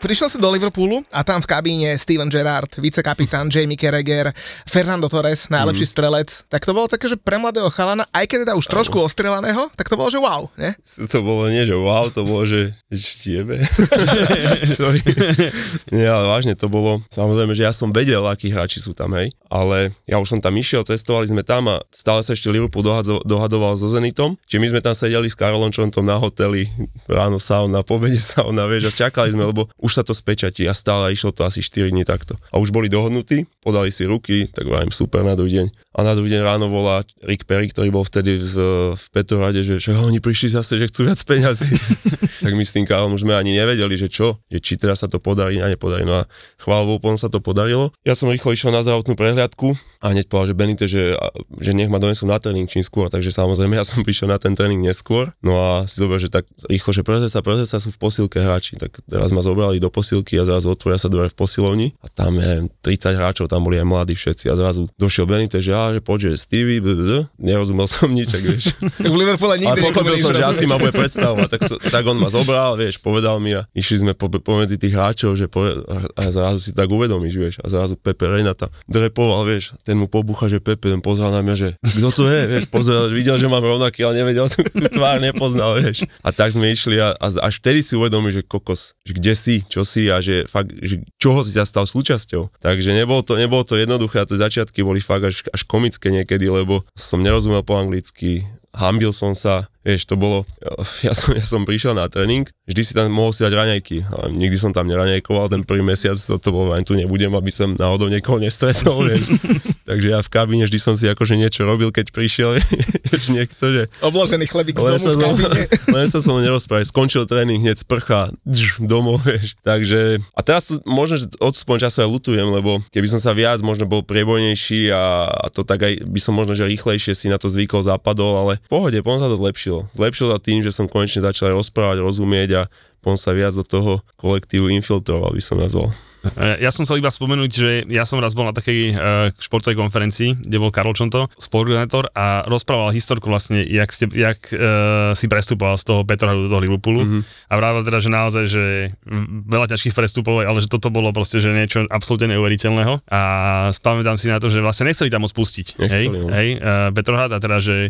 Prišiel si do Liverpoolu a tam v kabíne Steven Gerrard, vicekapitán, Jamie Carragher, Fernando Torres, najlepší strelec. Tak to bolo také, že pre mladého chalana, aj keď teda už trošku ostrelaného, tak to bolo, že wow, ne? To bolo nie, že wow, to bolo, že štiebe. Sorry. Nie, ale vážne to bolo. Samozrejme, že ja som vedel, akí hráči sú tam, hej. Ale ja už som tam išiel, cestovali sme tam a stále sa ešte Liverpool dohadoval so Zenitom. Čiže my sme tam sedeli s Karolom Čontom na hoteli, ráno sauna, po obede sauna, vieš, a čakali sme, lebo už sa to spečatí a stále išlo to asi 4 dní takto. A už boli dohodnutí, podali si ruky, tak vám super na druhý deň. A na druhý deň ráno volá Rick Perry, ktorý bol vtedy v Petrohrade, že oni prišli zase, že chcú viac peňazí. Tak my s tým Karlom už sme ani nevedeli, že čo, že či teraz sa to podarí a nepodarí. No a chváľou potom sa to podarilo. Ja som rýchlo išiel na zdravotnú prehliadku a hneď povedal, že Benítez, že nech ma donesú na tréning čím skôr, takže samozrejme ja som prišiel na ten tréning neskôr. No a si dobre, že tak rýchlo, že prezesa sú v posilke hráči, tak teraz ma zobrali do posilky a zrazu otvoria sa dvere v posilovni a tam je 30 hráčov, tam boli aj mladí všetci a zrazu došiel Benítez, že poďže Stevie, nerozumel som nič, vieš. V Liverpoole nikdy nepovedal som, že asi ma bude predstavovať, tak on ma zobral, vieš, povedal mi a išli sme pomedzi tých hráčov, že a zrazu si tak uvedomíš, vieš, a zrazu Pepe Reynata drepoval, vieš, ten mu pobúcha, že Pepe, ten pozrel na mňa, že kto to je, vieš, pozrel, videl, že mám rovnaký, ale nevedel, tú tvár nepoznal, vieš. A tak sme išli a až vtedy si uvedomíš, že kokos, že kde si, čo si a že fakt, že čoho si sa stal súčasťou. Takže nebolo to jednoduché a tie začiatky boli fakt až komické niekedy, lebo som nerozumel po anglicky, hanbil som sa, vieš, to bolo, ja som prišiel na tréning, vždy si tam mohol si dať raňajky, ale nikdy som tam neraňajkoval, ten prvý mesiac to bolo, ani tu nebudem, aby som náhodou niekoho nestretol, vieš. Takže ja v kabíne vždy som si akože niečo robil, keď prišiel, vieš, niekto, že... Obložený chlebík z domu v kabíne. Len sa som nerozprával, skončil tréning, hneď sprcha, domov, vieš. Takže, a teraz to možno, že odstupom času aj ľutujem, lebo keby som sa viac možno bol priebojnejší a to tak aj by som možno, že rýchlejšie si na to zvykol, zapadol, ale v pohode, potom sa to zlepšilo. Zlepšilo sa tým, že som konečne začal rozprávať, rozumieť a potom sa viac do toho kolektívu infiltroval, by som nazval. Ja som chcel iba spomenúť, že ja som raz bol na takej športovej konferencii, kde bol Karol Čonto, sportkoordinátor a rozprával historku vlastne, jak si prestupoval z toho Petrohradu do toho Liverpoolu. A vravel teda, že naozaj, že veľa ťažkých prestupov, ale že toto bolo proste, že niečo absolútne neuveriteľného a spamätám si na to, že vlastne nechceli tam ho spustiť. Hej, Petrohrad a teda, že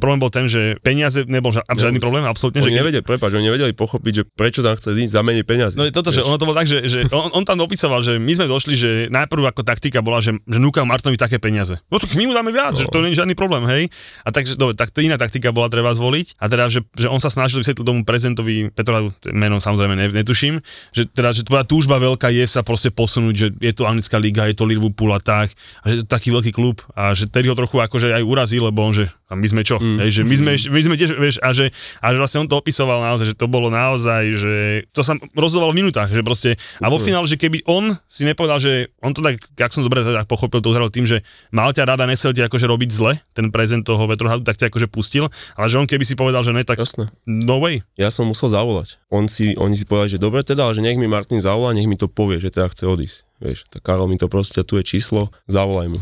problém bol ten, že peniaze nebol žiadny problém, absolútne. Oni nevedeli pochopiť, že prečo tam chce ísť za menej peniazy. No je toto, že ono to bolo tak, že on tam opísoval, že my sme došli, že najprv ako taktika bola, že núkam Martinovi také peniaze. No tak my mu dáme viac, že to nie je žiadny problém, hej. A takže dobre, tak iná taktika bola treba zvoliť. A teda, že on sa snažil vysvetliť tomu prezidentovi, Petrohradu, meno samozrejme netuším, že teda, že tvoja túžba veľká je sa proste posunúť, že je to anglická liga, je to Liverpool a tak, a že je to taký veľký klub a že tedy ho trochu akože aj urazí, lebo on, že a my sme čo? Hej, že my sme tiež, vieš, a že vlastne on to opísoval naozaj, že to bolo naozaj, že to sa rozhodovalo v minútach, že proste a vo finále, že keby on si nepovedal, že on to tak, jak som dobre teda pochopil, to uzrel tým, že mal ťa rád a nechcel ti akože robiť zle, ten prezident toho Petrohradu, tak ťa akože pustil, ale že on keby si povedal, že ne, tak jasne. No way. Ja som musel zavolať. Oni si povedali, že dobre teda, ale že nech mi Martin zavolá, nech mi to povie, že teda chce odísť. Vieš, tak Karol mi to proste, tu je číslo, zavolaj mu.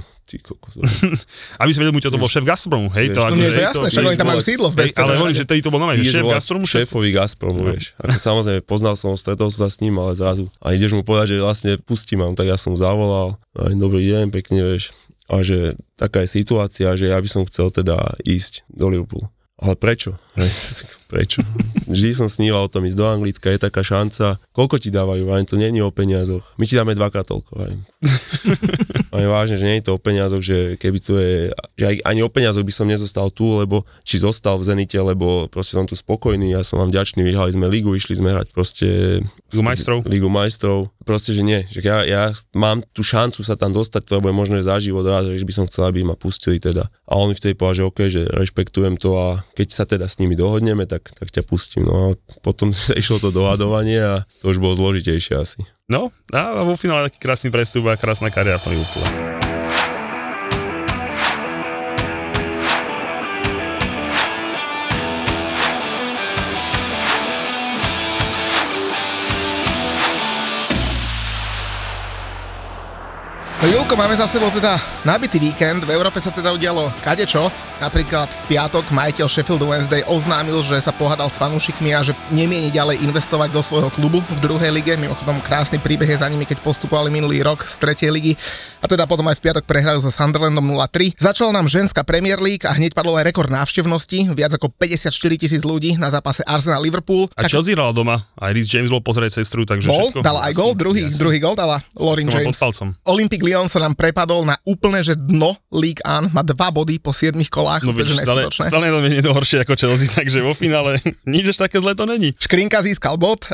Aby si vedel, mu to bol šéf Gazpromu, hej? Vieš, to nie je jasné, že oni tam majú sídlo v Bergamo. Ale hovorím, že tedy to bol nové, šéf Gazpromu, šéfovi Gazpromu, vieš. Ako samozrejme, poznal som ho, stretol som sa s ním, ale zrazu. A ideš mu povedať, že vlastne pustí ma, tak ja som zavolal. Aj dobrý deň, pekne, vieš. A že taká je situácia, že ja by som chcel teda ísť do Liverpoolu. Ale prečo? Prečo? Vždy som sníval o tom ísť do Anglicka, je taká šanca. Koľko ti dávajú? Ani to nie je o peniazoch. My ti dáme dvakrát toľko. Ani vážne, že nie je to o peniazoch, že keby to je... Že ani o peniazoch by som nezostal tu, lebo či zostal v Zenite, lebo proste som tu spokojný, ja som vám vďačný, vyhrali sme ligu, išli sme hrať proste... Ligu majstrov. Proste, že nie. Že ja mám tú šancu sa tam dostať, to bude možno za život rád, že by som chcel, aby ma pustili teda. A on mi vtedy povedal, že OK, že rešpektujem to a keď sa teda s nimi dohodneme, tak ťa pustím. No a potom išlo to dohadovanie a to už bolo zložitejšie asi. No a vo finále taký krásny prestup a krásna kariéra v Liverpoole. Toľko máme za sebou teda nabitý víkend, v Európe sa teda udialo kadečo, napríklad v piatok majiteľ Sheffield Wednesday oznámil, že sa pohádal s fanúšikmi a že nemieni ďalej investovať do svojho klubu v druhej lige, mimochodom krásny príbeh je za nimi, keď postupovali minulý rok z tretej ligy a teda potom aj v piatok prehrajú so Sunderlandom 0-3. Začala nám ženská Premier League a hneď padol aj rekord návštevnosti, viac ako 54,000 ľudí na zápase Arsenal Liverpool. A Chelsea hral doma, aj Reece James bol pozrieť sestru, takže bol, všetko. Dala aj gól, druhý gól dala Lauren James. Olympic Lyon sa nám prepadol na úplne že dno League One, má 2 body po 7 kolách, no, takže neskutočné. Stále je to horšie ako Chelsea, takže vo finále nič až také zlé to není. Škrinka získal bod,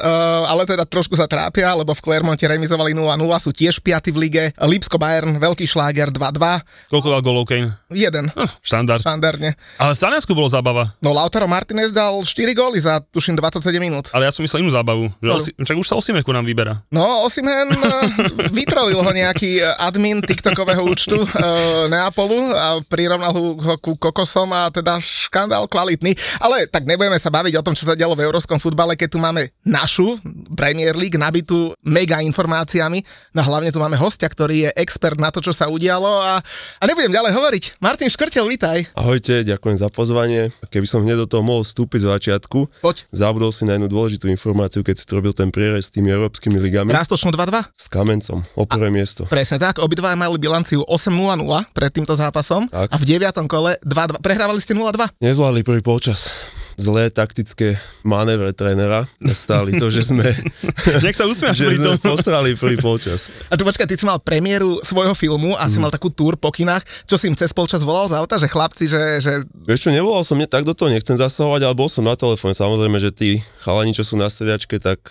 ale teda trošku sa trápia, lebo v Clermonte remizovali 0-0, sú tiež 5. v lige. Lipsko Bayern, veľký šláger 2-2. Koľko dal gólov Kane? 1. Štandardne. Ale v Taliansku bolo zábava. No Lautaro Martinez dal 4 góly za tuším 27 minút. Ale ja som myslel inú zábavu, že však už sa Osimhenku nám vyberá. No Osimhen vytrolil ho nejaký admin TikTokového účtu Neapolu a prirovnal ho ku kokosom a teda škandál kvalitný. Ale tak nebudeme sa baviť o tom, čo sa dialo v európskom futbale, keď tu máme našu Premier League nabitú mega informáciami. No hlavne tu máme hostia, ktorý je expert na to, čo sa udialo a nebudem ďalej hovoriť. Martin Škrtel, vítaj. Ahojte, ďakujem za pozvanie. Keby som hneď do toho mohol vstúpiť z začiatku. Poď. Zabudol si na jednu dôležitú informáciu, keď si tu robil ten prierez s tými európskymi ligami. Rastočno 2-2 s Kamencom o prvé miesto. Presne tak. Obidva mali bilanciu 8-0-0 pred týmto zápasom tak. A v 9. kole 2-2. Prehrávali ste 0-2. Nezvládli prvý polčas. Zlé taktické manévre trénera stáli to, že sme posrali prvý polčas. A tu počkaj, ty si mal premiéru svojho filmu a si mal takú túr po kinách, čo si im cez polčas volal z auta, že chlapci, že... Vieš čo, nevolal som, tak do toho nechcem zasahovať, ale bol som na telefóne, samozrejme, že tí chalani, čo sú na strediačke, tak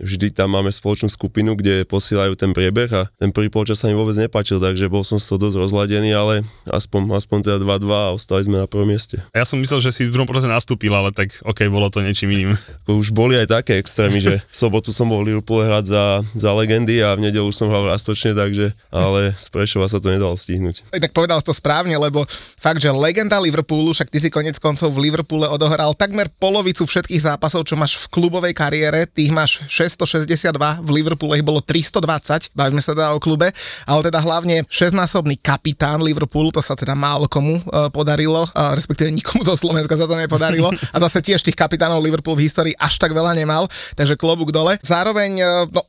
vždy tam máme spoločnú skupinu, kde posielajú ten priebeh a ten prvý polčas sa mi vôbec nepáčil, takže bol som z toho dosť rozladený, ale aspoň teda 2-2 a ostali sme na prvom mieste. A ja som myslel, že si v druhom procese nastúpil, ale tak okej, bolo to niečím iným. Už boli aj také extrémy, že v sobotu som bol v Liverpoole hrať za legendy a v nedeľu som hral rastočne, takže ale z Prešova sa to nedalo stihnúť. Tak povedal si to správne, lebo fakt, že legenda Liverpoolu, však ty si koniec koncov v Liverpoole odohral takmer polovicu všetkých zápasov, čo máš v klubovej kariére, tých máš 662, v Liverpoole ich bolo 320, bavíme sa teda o klube, ale teda hlavne 6-násobný kapitán Liverpoolu, to sa teda málo komu podarilo, respektíve nikomu zo Slovenska sa to nepodarilo. A zase tiež tých kapitánov Liverpool v histórii až tak veľa nemal, takže klobúk dole. Zároveň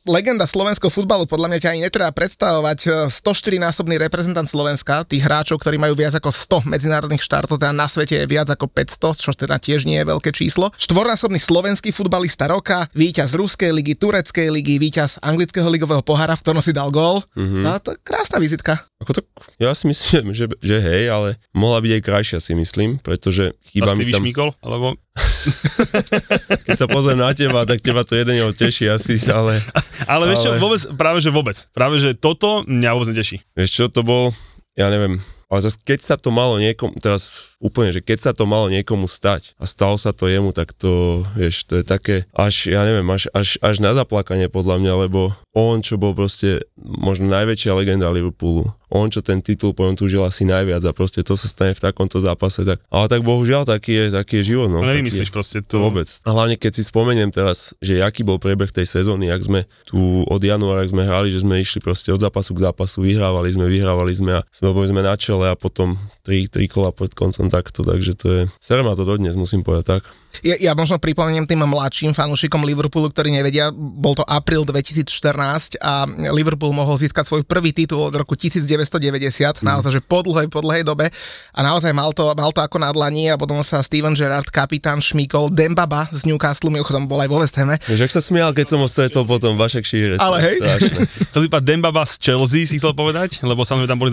legenda slovenského futbalu, podľa mňa ťa ani netreba predstavovať, 104-násobný reprezentant Slovenska, tých hráčov, ktorí majú viac ako 100 medzinárodných štartov, teda na svete je viac ako 500, čo teda tiež nie je veľké číslo. 4-násobný slovenský futbalista roka, víťaz ruskej ligy, tureckej ligy, víťaz anglického ligového pohára, v ktorom si dal gól. No to je krásna vizitka. Ja si myslím, že hej, ale mohla byť aj krajšia, si myslím, pretože chýba mi tam... Keď sa pozriem na teba, tak teba to jedného teší asi, ale... Ale vieš čo, vôbec. Práve, že toto mňa vôbec neteší. Vieš čo, to bol, ja neviem, ale zase keď sa to malo niekomu, teraz úplne, že keď sa to malo niekomu stať a stalo sa to jemu, tak to, vieš, to je také až, ja neviem, až na zaplakanie podľa mňa, lebo on, čo bol proste možno najväčšia legenda Liverpoolu, on, čo ten titul po ňom túžil asi najviac a proste to sa stane v takomto zápase. Tak. Ale tak bohužiaľ, taký je život. No, nevymyslíš proste to vôbec. A hlavne keď si spomeniem teraz, že aký bol priebeh tej sezóny, ak sme tu od januára, ak sme hrali, že sme išli proste od zápasu k zápasu, vyhrávali sme a boli sme na čele a potom 3 kola pred koncom takto, takže to je... Ser ma to dodnes, musím povedať tak. Ja možno pripomeniem tým mladším fanúšikom Liverpoolu, ktorí nevedia, bol to apríl 2014 a Liverpool mohol získať svoj prvý titul od roku 1990. 190, naozaj, že po dlhej dobe a naozaj mal to ako na dlani a potom sa Steven Gerrard, kapitán, šmíkol. Demba Ba z Newcastle, mimochodom bol aj vo West Hame. Vieš, ak sa smial, keď som ho stretol potom, Vašek Šírec. Ale hej. Chcel iba Demba Ba z Chelsea, si chcel povedať, lebo samozrejme tam boli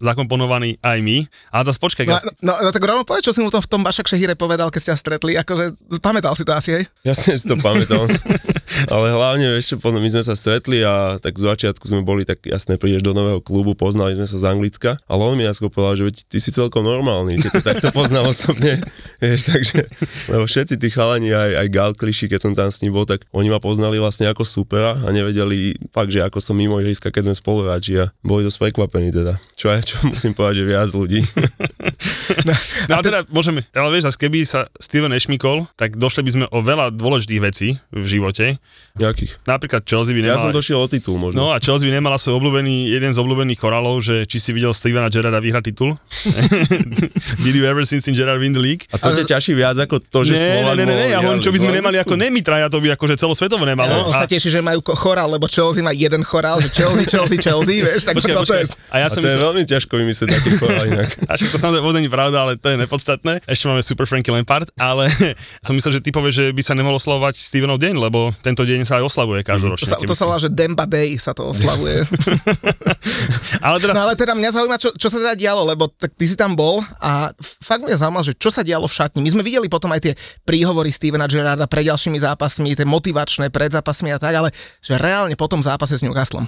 zakomponovaní aj my. Ale zase počkaj. No tak rovno povedz, čo si mu to v tom Vašek Šíre povedal, keď ste stretli, akože pamätal si to asi, hej? Jasne, si to pamätal. Ale hlavne, vieš čo, potom my sme sa stretli a tak z začiatku sme boli tak jasné, prídeš do nového klubu, poznali sme sa z Anglicka, ale on mi nasko povedal, že ty si celkom normálny, keď to takto poznal osobne, vieš, takže, lebo všetci tí chalani, aj Galkliši, keď som tam s ním bol, tak oni ma poznali vlastne ako supera a nevedeli fakt, že ako som mimo ihriska, keď sme spoluhráči a boli dosť prekvapení teda, čo musím povedať, že viac ľudí. No a teda môžeme, ale vieš, keby sa Steven nešmykol, tak došli by sme o veľa dôležitých vecí v živote. Jakých? Napríklad Chelsea by nemala... Ja som došiel o titul možno. No a Chelsea by nemala svoj obľúbený, jeden z obľúbených chorálov, že či si videl Stevena Gerrarda vyhrať titul? Did you ever see Gerrard win the league? A to ťa ťaší viac ako to, že Slovan... Ne, ja hovorím, čo by sme nemali ako nemitraja, to by akože celosvetovo nemalo. On sa teší, že majú chorál, lebo Chelsea má jeden chorál, že Chelsea, vieš, tak počkaj, toto je... A ja som to je veľmi ťažko vymyslieť taký chorál inak. A však to samozrejme vôbec nie je pravda, ale to je nepodstatné. Ešte máme Super Frankie Lampard, ale som myslel, že ty povieš, že by sa nemalo oslavovať Stevenov deň, lebo tento deň sa aj oslavuje každoročne. To sa volá, že Demba Day sa to oslavuje. ale teda mňa zaujíma, čo sa teda dialo, lebo tak ty si tam bol a fakt mňa zaujíma, že čo sa dialo v šatni. My sme videli potom aj tie príhovory Stevena Gerrarda pred ďalšími zápasmi, tie motivačné pred zápasmi a tak, ale že reálne po tom zápase s Newcastlom.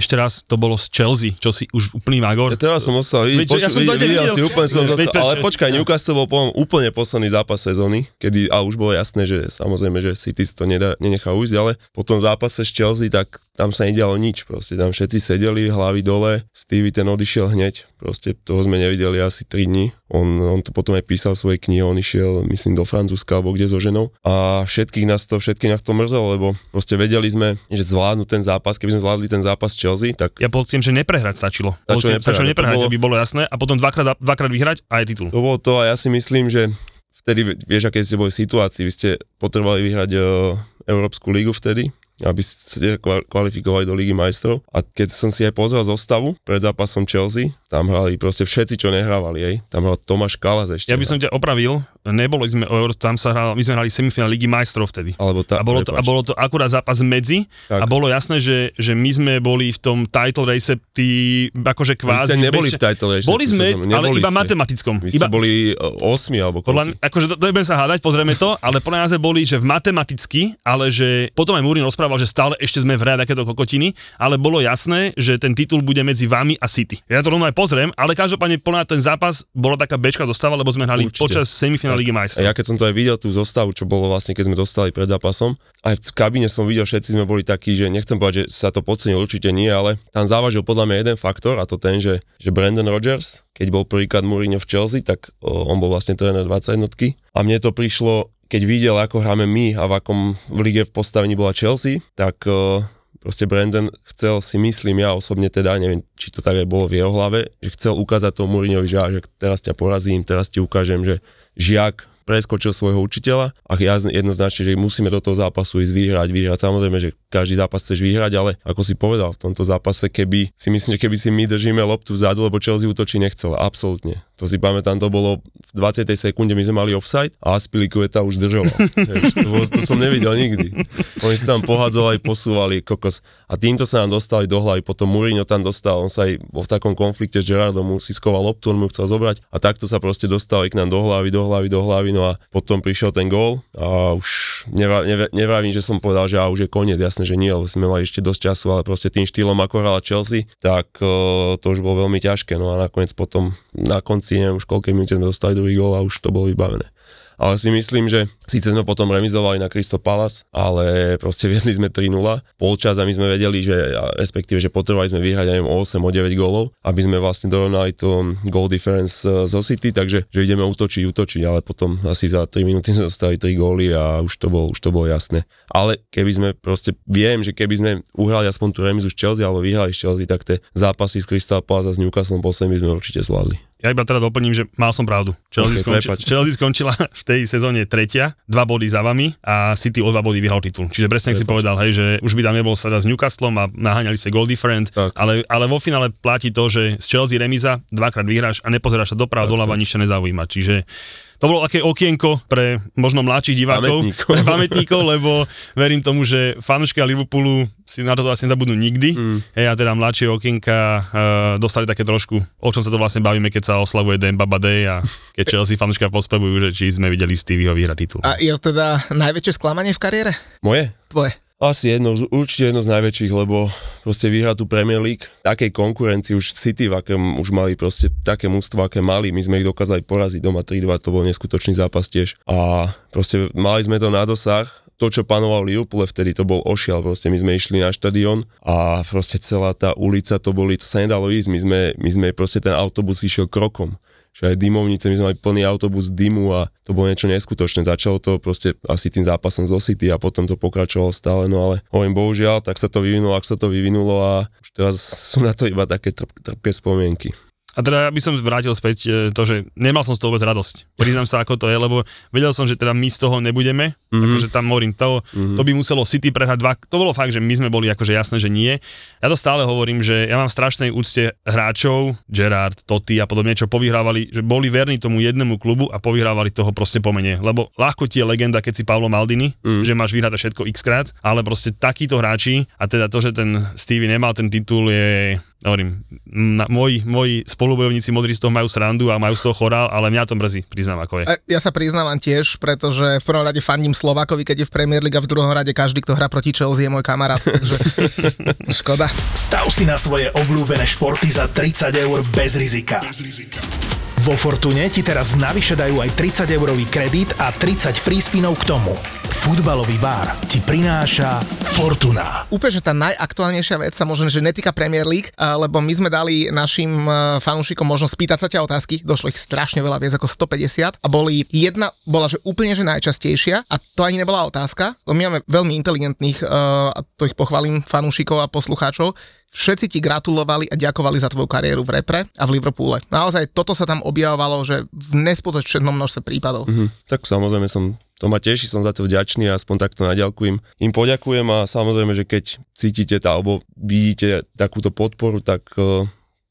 Ešte raz, to bolo z Chelsea, čo si už úplný magor. Ja teraz som ostal, ale počkaj, Newcastle bol po úplne posledný zápas sezóny, kedy, a už bolo jasné, že samozrejme, že City to nenechá ujsť, ale po tom zápase s Chelsea, tak tam sa nedialo nič, proste tam všetci sedeli, hlavy dole, Stevie ten odišiel hneď, proste toho sme nevideli asi 3 dní, on to potom aj písal svoje knihy, on išiel, myslím, do Francúzska, alebo kde so ženou a všetkých nás to mrzelo, lebo proste vedeli sme, že zvládnu ten zápas, keby sme zvládli ten zápas Chelsea, tak... Ja bol tým, že neprehrať stačilo. Stačilo neprehrať, aby bolo jasné a potom dvakrát vyhrať a je titul. To bolo to a ja si myslím, že vtedy, vieš, aké ste boli situácii, vy ste potrebovali vyhrať Európsku lígu vtedy, aby ste kvalifikovali do Lígy majstrov. A keď som si aj pozrel zostavu pred zápasom Chelsea, tam hrali proste všetci, čo nehrávali, hej. Tam hral Tomáš Kalas ešte. Ja by som ťa opravil, neboli sme o Euro, tam sa hral, my sme hrali semifinál Lígy majstrov vtedy. A bolo to akurát zápas medzi tak. A bolo jasné, že my sme boli v tom title race, tí akože kvázi. My ste neboli v title race. Boli sme, ale iba matematickom. My ste boli 8 alebo koľko. Akože to nebudem sa hádať, pozrieme to, ale podľa nás boli, že v matematicky, ale že potom aj Mourinho rozprával, že stále ešte sme v hre takéto kokotiny, ale bolo jasné, že ten titul bude medzi vami a City. Ja to rovno aj pozriem, ale každopádne plná ten zápas bola taká bečka dostáva, lebo sme hrali počas semifinále Ligy majstrov. Ja keď som to aj videl tú zostavu, čo bolo vlastne, keď sme dostali pred zápasom, aj v kabíne som videl, všetci sme boli takí, že nechcem povedať, že sa to podcenil, určite nie, ale tam závažil podľa mňa jeden faktor a to ten, že Brendan Rodgers, keď bol prvýkrát Mourinho v Chelsea, tak on bol vlastne tréner 21-ky a mne to prišlo, keď videl, ako hráme my a v akom v lige v postavení bola Chelsea, tak proste Brendan chcel, si myslím, ja osobne teda, neviem, či to tak aj bolo v jeho hlave, že chcel ukázať tomu Mourinhovi, že teraz ťa porazím, teraz ti ukážem, že žiak preskočil svojho učiteľa a ja jednoznačne, že musíme do toho zápasu ísť vyhrať. Samozrejme, že každý zápas chceš vyhrať, ale ako si povedal, v tomto zápase, keby si myslím, že keby si my držíme loptu vzadu, lebo Chelsea útočí nechcela, absolútne. To si pamätám, to bolo v 20. sekunde, my sme mali offside a Aspilicueta už držala. To som nevidel nikdy. Oni sa tam pohadzovali, posúvali, kokos. A týmto sa nám dostali do hlavy, potom Mourinho tam dostal, on sa aj v takom konflikte s Gerardom mu skoval loptu, on mu chcel zobrať a takto sa proste dostali k nám do hlavy, no a potom prišiel ten gól a už nevravím, že som povedal, že už je koniec, jasné, že nie, lebo sme mali ešte dosť času, ale proste tým štýlom, ako hrala Chelsea, tak to už bolo veľmi ťažké, no a nakoniec potom na konci neviem už koľkej minúte sme dostali druhý gól a už to bolo vybavené. Ale si myslím, že síce sme potom remizovali na Crystal Palace, ale proste viedli sme 3-0. Polčas a my sme vedeli, že respektíve, že potrebovali sme vyhrať aj o 8, o 9 gólov, aby sme vlastne dorovnali to goal difference zo City, takže že ideme útočiť, ale potom asi za 3 minúty sme dostali 3 góly a už to bolo jasné. Ale keby sme proste, viem, že keby sme uhrali aspoň tú remizu z Chelsea alebo vyhrali z Chelsea, tak tie zápasy z Crystal Palace a s Newcastlem posledný sme určite zvládli. Ja iba teda doplním, že mal som pravdu. Chelsea skončila v tej sezóne tretia, 2 body za vami a City o 2 body vyhral titul. Čiže presne, ak si povedal, hej, že už by tam nebol sa s Newcastlom a naháňali ste goal different, ale vo finále platí to, že z Chelsea remiza, 2-krát vyhráš a nepozeráš sa doprava, doľava, nič ťa nezaujíma. Čiže to bolo také okienko pre možno mladších divákov, pre pamätníkov, lebo verím tomu, že fanúška Liverpoolu si na to vlastne zabudnú nikdy. A teda mladšie okienka dostali také trošku, o čom sa to vlastne bavíme, keď sa oslavuje Demba Ba Day a keď Chelsea fanúška pospevujú, že či sme videli Stevieho vyhrať titul. A je to teda najväčšie sklamanie v kariére? Moje? Tvoje. Asi určite jedno z najväčších, lebo proste vyhrať tú Premier League, takej konkurencii už City, v akom už mali proste také mužstvo, aké mali, my sme ich dokázali poraziť doma 3-2, to bol neskutočný zápas tiež a proste mali sme to na dosah, to, čo panoval Liverpool, vtedy to bol ošial, proste my sme išli na štadión a proste celá tá ulica, to sa nedalo ísť, my sme proste ten autobus išiel krokom. že aj dymovnice, my sme mali plný autobus dymu a to bolo niečo neskutočné. Začalo to proste asi tým zápasom zo City a potom to pokračovalo stále, no ale hovorím, bohužiaľ, tak sa to vyvinulo, ak sa to vyvinulo a už teraz sú na to iba také trpké spomienky. A teda ja by som vrátil späť to, že nemal som z toho vôbec radosť. Priznám sa, ako to je, lebo vedel som, že teda my z toho nebudeme, akože tam hovorím to, to by muselo City prehrať dva, to bolo fakt, že my sme boli akože jasné, že nie. Ja to stále hovorím, že ja mám v strašnej úcte hráčov, Gerrard, Totti a podobne, čo povyhrávali, že boli verní tomu jednému klubu a povyhrávali toho proste pomene, lebo ľahko ti je legenda, keď si Paolo Maldini, že máš vyhrať všetko xkrát, ale proste takíto hráči a teda to, že ten Stevie nemal ten titul je, hovorím, moji spolubojovníci modrí z toho majú srandu a majú z toho chorál, ale mňa to mrzí, priznám, ako je. Ja sa priznávam tiež, pretože v prvom rade fandím Slovákovi, keď je v Premier League a v druhom rade každý, kto hrá proti Chelsea, je môj kamarát, takže škoda. Stav si na svoje obľúbené športy za 30 eur bez rizika. Vo Fortune ti teraz navyše dajú aj 30-eurový kredit a 30 free spinov k tomu. Futbalový bar ti prináša Fortuna. Úplne, že tá najaktuálnejšia vec sa možno, že netýka Premier League, lebo my sme dali našim fanúšikom možnosť spýtať sa ťa otázky, došlo ich strašne veľa, viac ako 150 a boli jedna, bola že úplne, že najčastejšia a to ani nebola otázka, my máme veľmi inteligentných, a to ich pochválim, fanúšikov a poslucháčov. Všetci ti gratulovali a ďakovali za tvoju kariéru v repre a v Liverpoole. Naozaj toto sa tam objavovalo, že v nespočetnom množstve prípadov. Tak samozrejme to ma teší, som za to vďačný a aspoň takto na diaľku im poďakujem a samozrejme, že keď cítite alebo vidíte takúto podporu, tak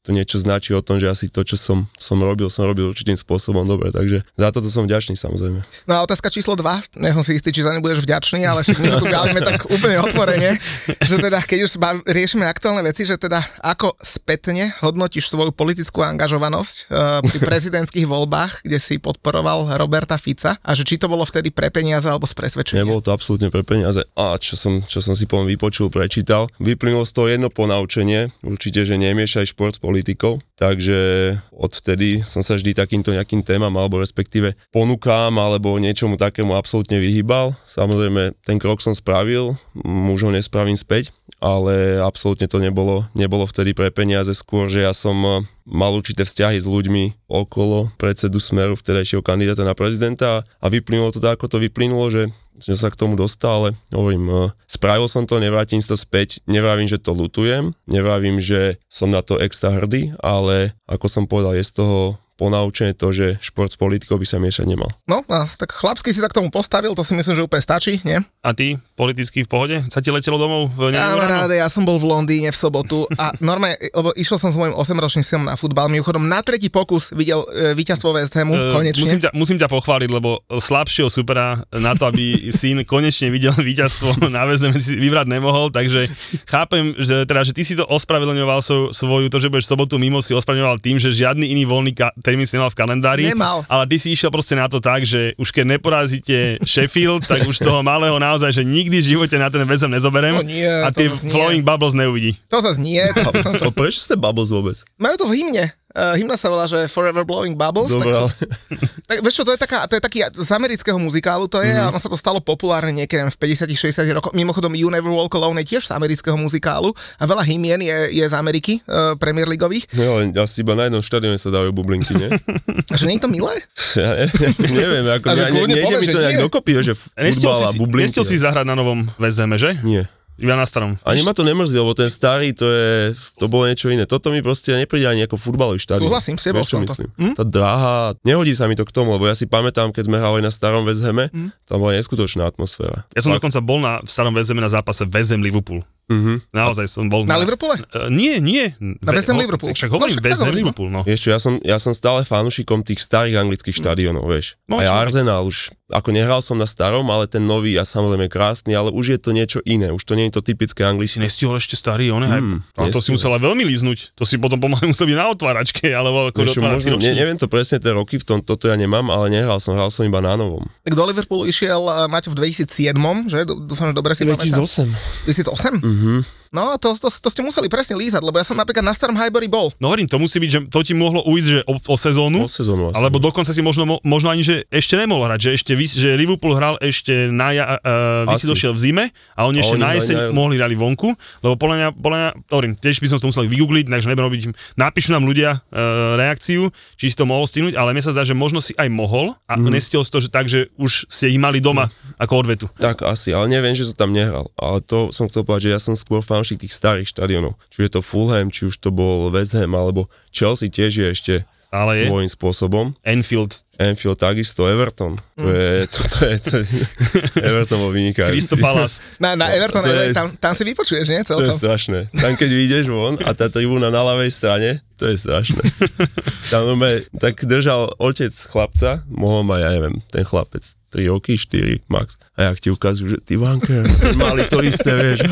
to niečo značí o tom, že asi to, čo som robil určitým spôsobom dobre, takže za toto som vďačný samozrejme. No a otázka číslo 2, nie som si istý, či za ne budeš vďačný, ale my sa tu gálime tak úplne otvorene, že teda keď už riešime aktuálne veci, že teda ako spätne hodnotíš svoju politickú angažovanosť pri prezidentských voľbách, kde si podporoval Roberta Fica a že či to bolo vtedy pre peniaze alebo z presvedčenia? Nebolo to absolútne pre peniaze. A čo som si poviem vypočul, prečítal, vyplynulo z toho jedno ponaučenie, určite že nemiešaj šport s politikou. Takže odvtedy som sa vždy takýmto nejakým témam alebo respektíve ponukám alebo niečomu takému absolútne vyhýbal. Samozrejme, ten krok som spravil, už ho nespravím späť, ale absolútne to nebolo vtedy pre peniaze, skôr, že ja som mal určité vzťahy s ľuďmi okolo predsedu Smeru, vtedajšieho kandidáta na prezidenta a vyplynulo to tak, ako to vyplynulo, že sa k tomu dostal, ale hovorím, spravil som to, nevrátim to späť, nevravím, že to lutujem, nevravím, že som na to extra hrdý, ale ako som povedal, je z toho ponaučené to, že šport s politikou by sa miešať nemal. No, a tak chlapsky si sa k tomu postavil, to si myslím, že úplne stačí, nie? A ty, politicky v pohode? Sa ti letelo domov? Kamaráde, ja som bol v Londýne v sobotu a normálne, lebo išiel som s môjim 8-ročným synom na futbal, mimochodom na tretí pokus videl víťazstvo West Hamu, konečne. Musím ťa pochváliť, lebo slabšieho supera na to, aby syn konečne videl víťazstvo na West Hamu si vybrať nemohol, takže chápem, že teda, že ty si to ospravedlňoval svoju, to, že budeš v sobotu mimo, si ospravedlňoval tým, že žiadny iný voľný termín si nemal v kalendári, ale ty si išiel proste na to tak, že už keď neporazíte Sheffield, tak už toho malého naozaj, že nikdy v živote na ten väzem nezoberiem a tie Flowing Bubbles neuvidí. To zase nie. Prečo ste Bubbles vôbec? Majú to v hymne. Hymna sa volá, že Forever Blowing Bubbles. Dobre. Tak vieš čo, to je taký z amerického muzikálu to je a ono sa to stalo populárne niekedy v 50-60 rokoch. Mimochodom You Never Walk Alone je tiež z amerického muzikálu a veľa hymien je z Ameriky, Premier Leagueových. No ale asi iba na jednom štadióne sa dávajú bublinky, nie? A že nie je to milé? Ja neviem, ako nejde mi to nejak dokopy, že futbal a bublinky. Nestiel si zahrať na novom VZM, že? Nie. Iba na starom. Ani ma to nemrzí, lebo ten starý, to bolo niečo iné. Toto mi proste nepríde ani ako futbalový štadión. Súhlasím s tebou v tomto. Tá dráha, nehodí sa mi to k tomu, lebo ja si pamätám, keď sme hrali na starom West Hame, tam bola neskutočná atmosféra. Ja som dokonca bol v starom West Hame na zápase West Ham Liverpool. Naozaj som bol na Liverpoole? Nie. Na West Ham Liverpool. Však hovorím West Ham Liverpool, no. Ešte, ja som stále fanúšikom tých starých anglických štadiónov, vieš. Aj Arsenal už, ako nehral som na starom, ale ten nový a samozrejme krásny, ale už je to niečo iné, už to nie je to typické angličtiny. Nestihol ešte starý, on hype. To si musela veľmi líznúť. To si potom pomaly musel byť na otváračke, alebo ako do neviem to presne tie roky, v tom toto ja nemám, ale hral som iba na novom. Tak do Liverpoolu išiel Maťo v 2007, že? Dúfam, že dobre si pamätám. 2008. No, to ste museli presne lízať, lebo ja som napríklad na starom Highbury bol. No hovorím, to musí byť, že to ti mohlo ujsť, že o sezónu. O sezónu alebo dokonca si možno ani, že ešte nemohol hrať, že Liverpool hral ešte na vy si došiel v zime a oni ešte na jeseň mohli hrali vonku, lebo podľa mňa hovorím, tiež by som to musel vygoogliť, takže nebudem robiť, napíšu nám ľudia reakciu, či si to mohol stihnúť, ale mne sa zdá, že možno si aj mohol a nestihol si to, že tak, že už ste ich mali doma ako odvetu. Tak asi, ale neviem, že som tam nehral, ale to som chcel povedať, že ja som skôr fanúšik tých starých štadiónov. Či je to Fulham, či už to bol West Ham, alebo Chelsea tiež je ešte svojím spôsobom. Anfield takisto, Everton. To je Everton bol vynikajúci. Crystal Palace. Na Everton, tam si vypočuješ, nie? Celkom. To je strašné. Tam keď vyjdeš von a tá tribúna na ľavej strane, to je strašné. Tam tak držal otec chlapca, mohol mať, ja neviem, ten chlapec 3 roky, 4 max. A ja ti ukazujú, že ty vanker, mali to isté, vieš.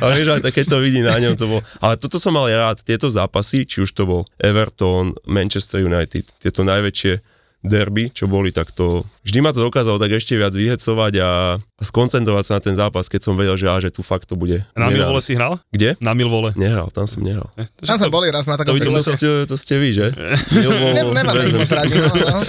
A vieš, aj také to vidí na ňom to bol. Ale toto som mal rád, tieto zápasy, či už to bol Everton, Manchester United, tieto najväčšie derby, čo boli, tak to vždy ma to dokázalo tak ešte viac vyhecovať a skoncentrovať sa na ten zápas, keď som vedel, že tu fakt to bude. Na Millwole si hral? Kde? Na Millwole. Nehral, tam som nehral. Tam sme boli raz na takom príkladu. To ste vy, že? Nemám ich moc rádi.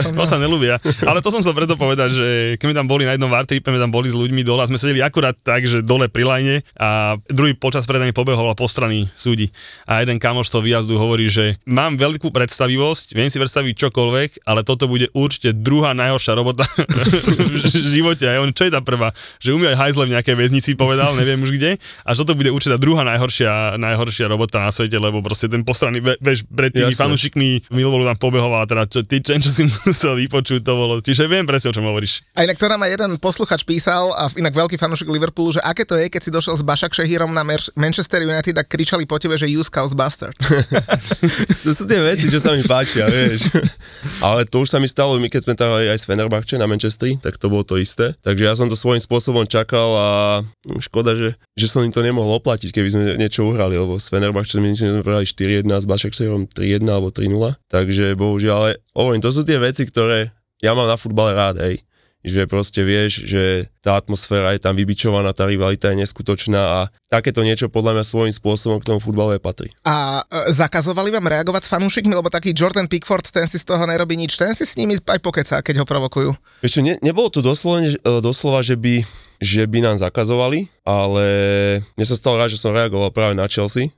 To sa nelúbia. Ale to som sa preto povedať, že keď my tam boli na jednom wartripe, my tam boli s ľuďmi dole a sme sedeli akurát tak, že dole pri lajne a druhý počas pred nami pobehol a po strany súdi. A jeden kamoš z toho výjazdu hovorí, že mám veľkú predstavivosť, viem si predstaviť čokoľvek, ale toto bude určite druhá najhoršia robota v živote. A on, čo je tá prvá? Že umie aj hajzle v nejakej väznici, povedal, neviem už kde. A že to bude určite tá druhá najhoršia robota na svete, lebo proste ten postraný, vieš, pred tými fanúšikmi Millwallu tam pobehoval a teda čo si musel vypočuť, to bolo. Čiže viem presne, o čom hovoríš. A inak to nám aj jeden posluchač písal, a inak veľký fanúšik Liverpoolu, že aké to je, keď si došiel s Bašak Šehírom na Manchester United a kričali po tebe, že you scouse bastard. To sú tie veci, čo sa mi páčia, vieš. Ale to už sa mi stalo, my keď sme tam aj s Fenerbahče na Manchesteri, tak to bolo to isté. Takže ja som to svojím spôsobom čakal a škoda, že som im to nemohol oplatiť, keby sme niečo uhrali, lebo s Fenerbahče sme prehrali 4-1, s Başakşehirom 3-1 alebo 3-0. Takže bohužiaľ, ale to sú tie veci, ktoré ja mám na futbale rád, hej. Že proste vieš, že tá atmosféra je tam vybičovaná, tá rivalita je neskutočná a takéto niečo podľa mňa svojím spôsobom k tomu futbale patrí. A zakazovali vám reagovať s fanúšikmi, lebo taký Jordan Pickford, ten si z toho nerobí nič, ten si s nimi aj pokecá, keď ho provokujú. Ešte nebolo to doslova, že by nám zakazovali, ale mne sa stalo rád, že som reagoval práve na Chelsea.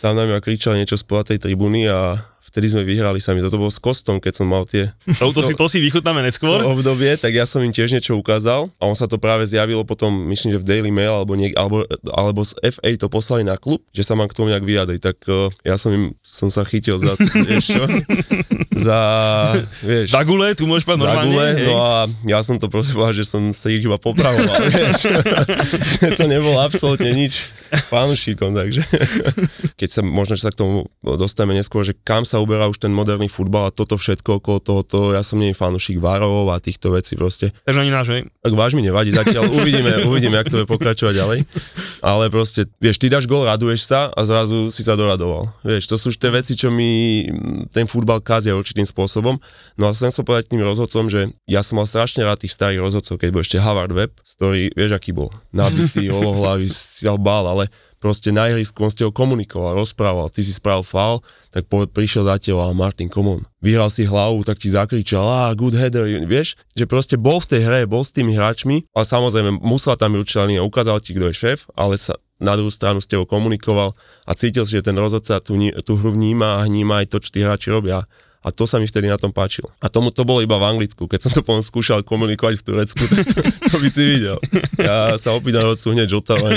Tam na mňa kričali niečo z tej tribúny a vtedy sme vyhrali sami. Toto bolo s Kostom, keď som mal tie... To si vychutnáme neskôr. To obdobie, tak ja som im tiež niečo ukázal a on sa to práve zjavilo potom, myslím, že v Daily Mail alebo z FA to poslali na klub, že sa mám k tomu nejak vyjadriť. Tak ja som sa chytil za... vieš... Za gule, tu môžeš povedať normálne. Gule, no a ja som to proste povedal, že som sa ich iba popravoval, vieš. To nebolo absolútne nič fanúšikom, takže... Keď sa možno sa k tomu dostaneme neskôr, že kam sa uberá už ten moderný futbal a toto všetko okolo tohoto, ja som nie fanúšik varov a týchto vecí proste. Takže ani náš, hej? Tak váš mi nevadí, zatiaľ uvidíme, jak to bude pokračovať ďalej. Ale proste, vieš, ty dáš gól, raduješ sa a zrazu si sa doradoval. Vieš, to sú už tie veci, čo mi ten futbal kazia určitým spôsobom. No a chcem sa povedať tým rozhodcom, že ja som mal strašne rád tých starých rozhodcov, keď bol ešte Howard Webb, ktorý, vieš, aký bol, nabitý, holohlavý, si ho bál, ale proste na ihrisku, on ste ho komunikoval, rozprával, ty si spravil foul, tak prišiel za teba a Martin, come on. Vyhral si hlavu, tak ti zakričal, good header, vieš, že proste bol v tej hre, bol s tými hráčmi, ale samozrejme musela tam byť určitá línia, ukázal ti, kto je šéf, ale sa na druhú stranu s tebou komunikoval a cítil si, že ten rozhodca tú hru vníma a vníma aj to, čo tí hráči robia. A to sa mi vtedy na tom páčilo. A tomu to bolo iba v Anglicku. Keď som to potom skúšal komunikovať v Turecku, tak to by si videl. Ja sa opýtam rodcu hneď žltávam,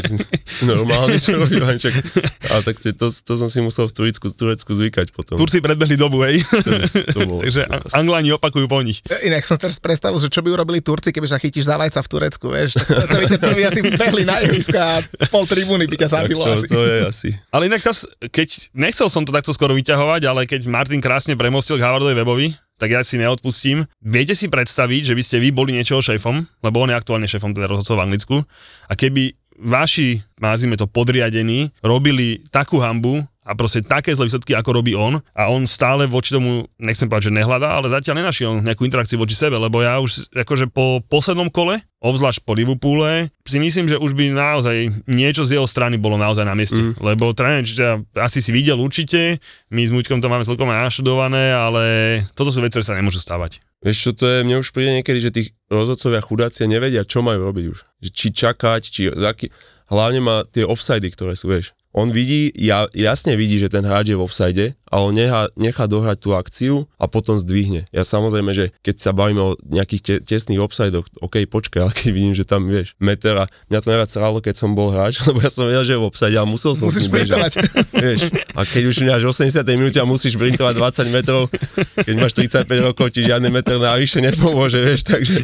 normálne čo robím. Ale tak to som si musel v Turecku zvykať potom. Turci predbehli dobu, hej. Takže Angláni opakujú po nich. Inak som teraz predstavil, že čo by urobili Turci, keby sa chytíš za vajca v Turecku, vieš. To by ťa prvý asi behli na ihrisko a pol tribúny by ťa zabilo asi. To je asi. Ale inak keď nechcel som to takto skoro vyťahovať, ale keď Martin krásne premostil Howardovej Webovi, tak ja si neodpustím. Viete si predstaviť, že by ste vy boli niečoho šéfom, lebo on je aktuálne šéfom teda rozhodcov v Anglicku, a keby vaši, nazvime to podriadení, robili takú hanbu, a proste také zlé výsledky, ako robí on, a on stále voči tomu, nechcem povedať, že nehľadá, ale zatiaľ nenašiel nejakú interakciu voči sebe, lebo ja už akože po poslednom kole, obzvlášť po Liverpoole, si myslím, že už by naozaj niečo z jeho strany bolo naozaj na mieste, lebo tréner, čiže asi si videl určite, my s Muďkom to máme celkom aj naštudované, ale toto sú veci, ktoré sa nemôžu stávať. Vieš čo, to je, mne už príde niekedy, že tí rozhodcovia chudáci nevedia, čo majú robiť už. Či čakať, či aký, hlavne má tie offsidy, ktoré sú, vieš. On vidí, jasne vidí, že ten hráč je v offside, ale on nechá dohrať tú akciu a potom zdvihne. Ja samozrejme, že keď sa bavíme o nejakých tesných offsidoch, OK, počkaj, ale keď vidím, že tam, vieš, meter, a mňa to najviac sralo, keď som bol hráč, lebo ja som vedel, že je v offside, ale musel som s ním bežať. Vieš, a keď už máš 80. minúte a musíš sprintovať 20 metrov, keď máš 35 rokov, ti žiadny meter navyše nepomôže, vieš, takže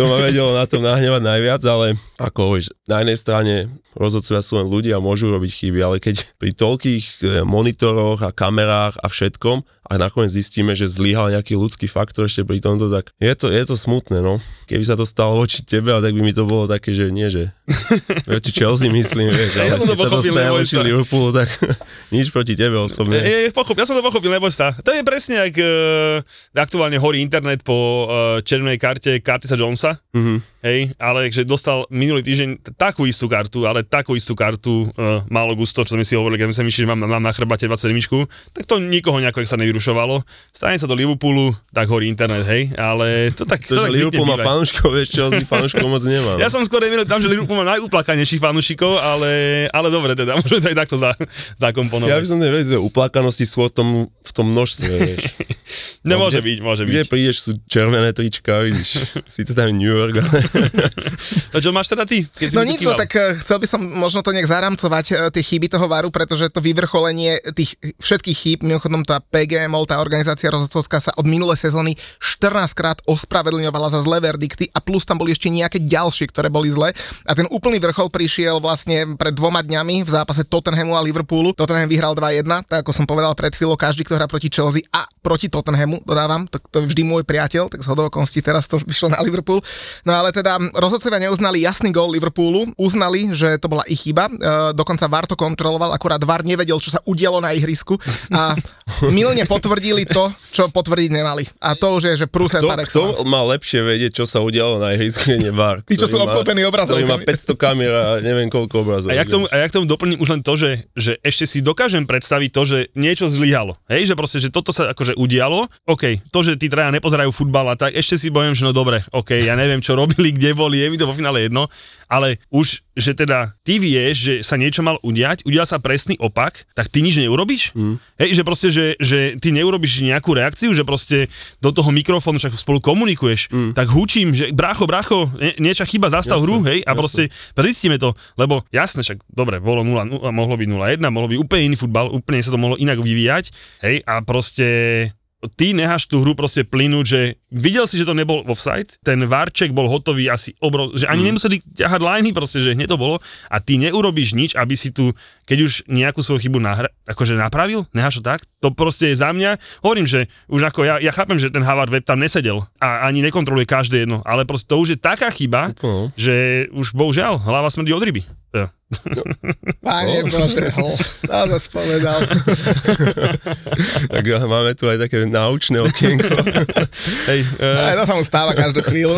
to ma vedelo na tom nahnevať najviac, ale ako, vieš, na jednej strane rozhodcovia sú len ľudia a môžu robiť chyby, ale keď pri toľkých monitoroch a kamerách a všetkom a nakoniec zistíme, že zlyhal nejaký ľudský faktor ešte pri tomto, tak je to smutné, no. Keby sa to stalo voči tebe, tak by mi to bolo také, že nie, že voči Chelsea myslím, vieš, ale ja som to pochopil, neboj sa. Liverpoolu, tak nič proti tebe osobne. Ja som to pochopil, neboj sa. To je presne, ak aktuálne horí internet po červenej karte Curtisa Jonesa, hej, ale že dostal minulý týždeň takú istú kartu, málo gusto, čo sme si hovorili, keď sme si myslili, že mám na chrbate 27, tak to nikoho nejako extra nevyrušovalo. Stane sa do Liverpoolu, tak horí internet, hej, ale to tak... To, že Liverpool má fanúškov, vieš, Chelsea fanúškov moc nemá. Ja som skôr nevidel tam, že Liverpool má najuplakanejších fanúšikov, ale dobre, teda môžeme to aj takto zakomponovať. Ja by som nevedel, uplakanosti sú v tom množstve, vieš. Môže byť. Kde prídeš, sú červené trička, vidíš, síce tam je New York, ale... No čo máš teda ty? No nič, tak chcel by som možno to nejak zaramcovať, tie chyby toho VAR-u, pretože to vyvrcholenie tých všetkých chýb, mimochodom tá PGMOL, tá organizácia rozhodcovská sa od minulé sezóny 14 krát ospravedlňovala za zlé verdikty a plus tam boli ešte nejaké ďalšie, ktoré boli zlé. A ten úplný vrchol prišiel vlastne pred 2 dňami v zápase Tottenhamu a Liverpoolu. Tottenham vyhral 2-1, tak ako som povedal pred chvíľou, každý, kto hrá proti Chelsea a proti Tottenhamu, dodávam, tak to je vždy môj priateľ, tak z hodovokonosti teraz to vyšlo na Liverpool. No ale teda rozhodcovia neuznali jasný gól Liverpoolu, uznali, že to bola ich chyba. Dokonca VAR to kontroloval, akurát VAR nevedel, čo sa udialo na ihrisku a mylne potvrdili to, čo potvrdiť nemali. A to už je, že prúser par excellence. Kto má lepšie vedieť, čo sa udialo na ihrisku, nie VAR. Tí, čo sú obklopení obrazovkami. Ktorý má 500 kamier a neviem koľko obrazov. A ja k tomu doplním už len to, že ešte si dokážem predstaviť to, že niečo zlyhalo. Hej, že proste, že toto sa akože udialo. OK, to, že tí traja nepozerajú futbal a tak ešte si bojím, že no dobre, OK, ja neviem, čo robili, kde boli, je mi to vo finále jedno, ale už, že teda ty vieš, že sa niečo mal udiať, udial sa presný opak, tak ty nič neurobíš? Hej, že proste, že ty neurobiš nejakú reakciu, že proste do toho mikrofónu však spolu komunikuješ, tak hučím, že brácho, nieča chyba, zastav hru, hej, a proste pristíme to, lebo jasne, však dobre, bolo 0-0, mohlo byť 0-1, mohlo byť úplne iný futbal, úplne sa to mohlo inak vyvíjať, hej, a proste... Ty necháš tú hru proste plynúť, že videl si, že to nebol offside, ten varček bol hotový asi že ani nemuseli ťahať liney proste, že hneď to bolo a ty neurobíš nič, aby si tu, keď už nejakú svoju chybu akože napravil, necháš to tak, to proste je za mňa, hovorím, že už ako ja chápem, že ten Havard Web tam nesedel a ani nekontroluje každé jedno, ale proste to už je taká chyba, že už bohužiaľ, hlava smrdí od ryby. Ja. No. Pane Bože, nás zaspovedal. Tak máme tu aj také naučné okienko. To sa mu stáva každú chvíľu.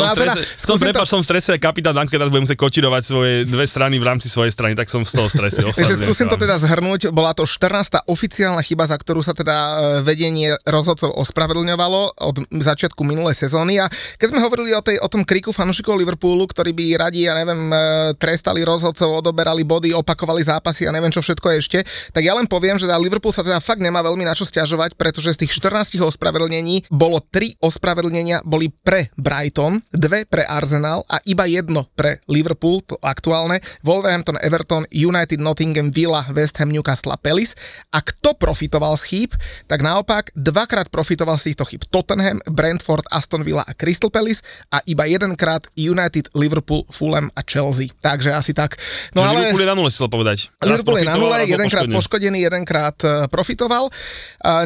Som v strese, kapitán Danko, teraz budem musieť kočirovať svoje dve strany v rámci svojej strany, tak som z toho strese. Skúsim to teda zhrnúť, bola to 14. oficiálna chyba, za ktorú sa teda vedenie rozhodcov ospravedlňovalo od začiatku minulej sezóny a keď sme hovorili o tom kriku fanúšikov Liverpoolu, ktorí by radi, ja neviem, trestali rozhodcov, odoberali body, opakovali zápasy a neviem čo všetko ešte, tak ja len poviem, že Liverpool sa teda fakt nemá veľmi na čo sťažovať, pretože z tých 14 ospravedlnení bolo 3 ospravedlnenia boli pre Brighton, 2 pre Arsenal a iba 1 pre Liverpool, to aktuálne, Wolverhampton, Everton, United, Nottingham, Villa, West Ham, Newcastle, Palace. A kto profitoval z chýb, tak naopak dvakrát profitoval z týchto chýb Tottenham, Brentford, Aston Villa a Crystal Palace a iba jedenkrát United, Liverpool, Fulham a Chelsea. Takže asi tak. No že ale... Liverpool je na nule, chcel povedať. Liverpool je na nule, jedenkrát poškodený, jedenkrát profitoval.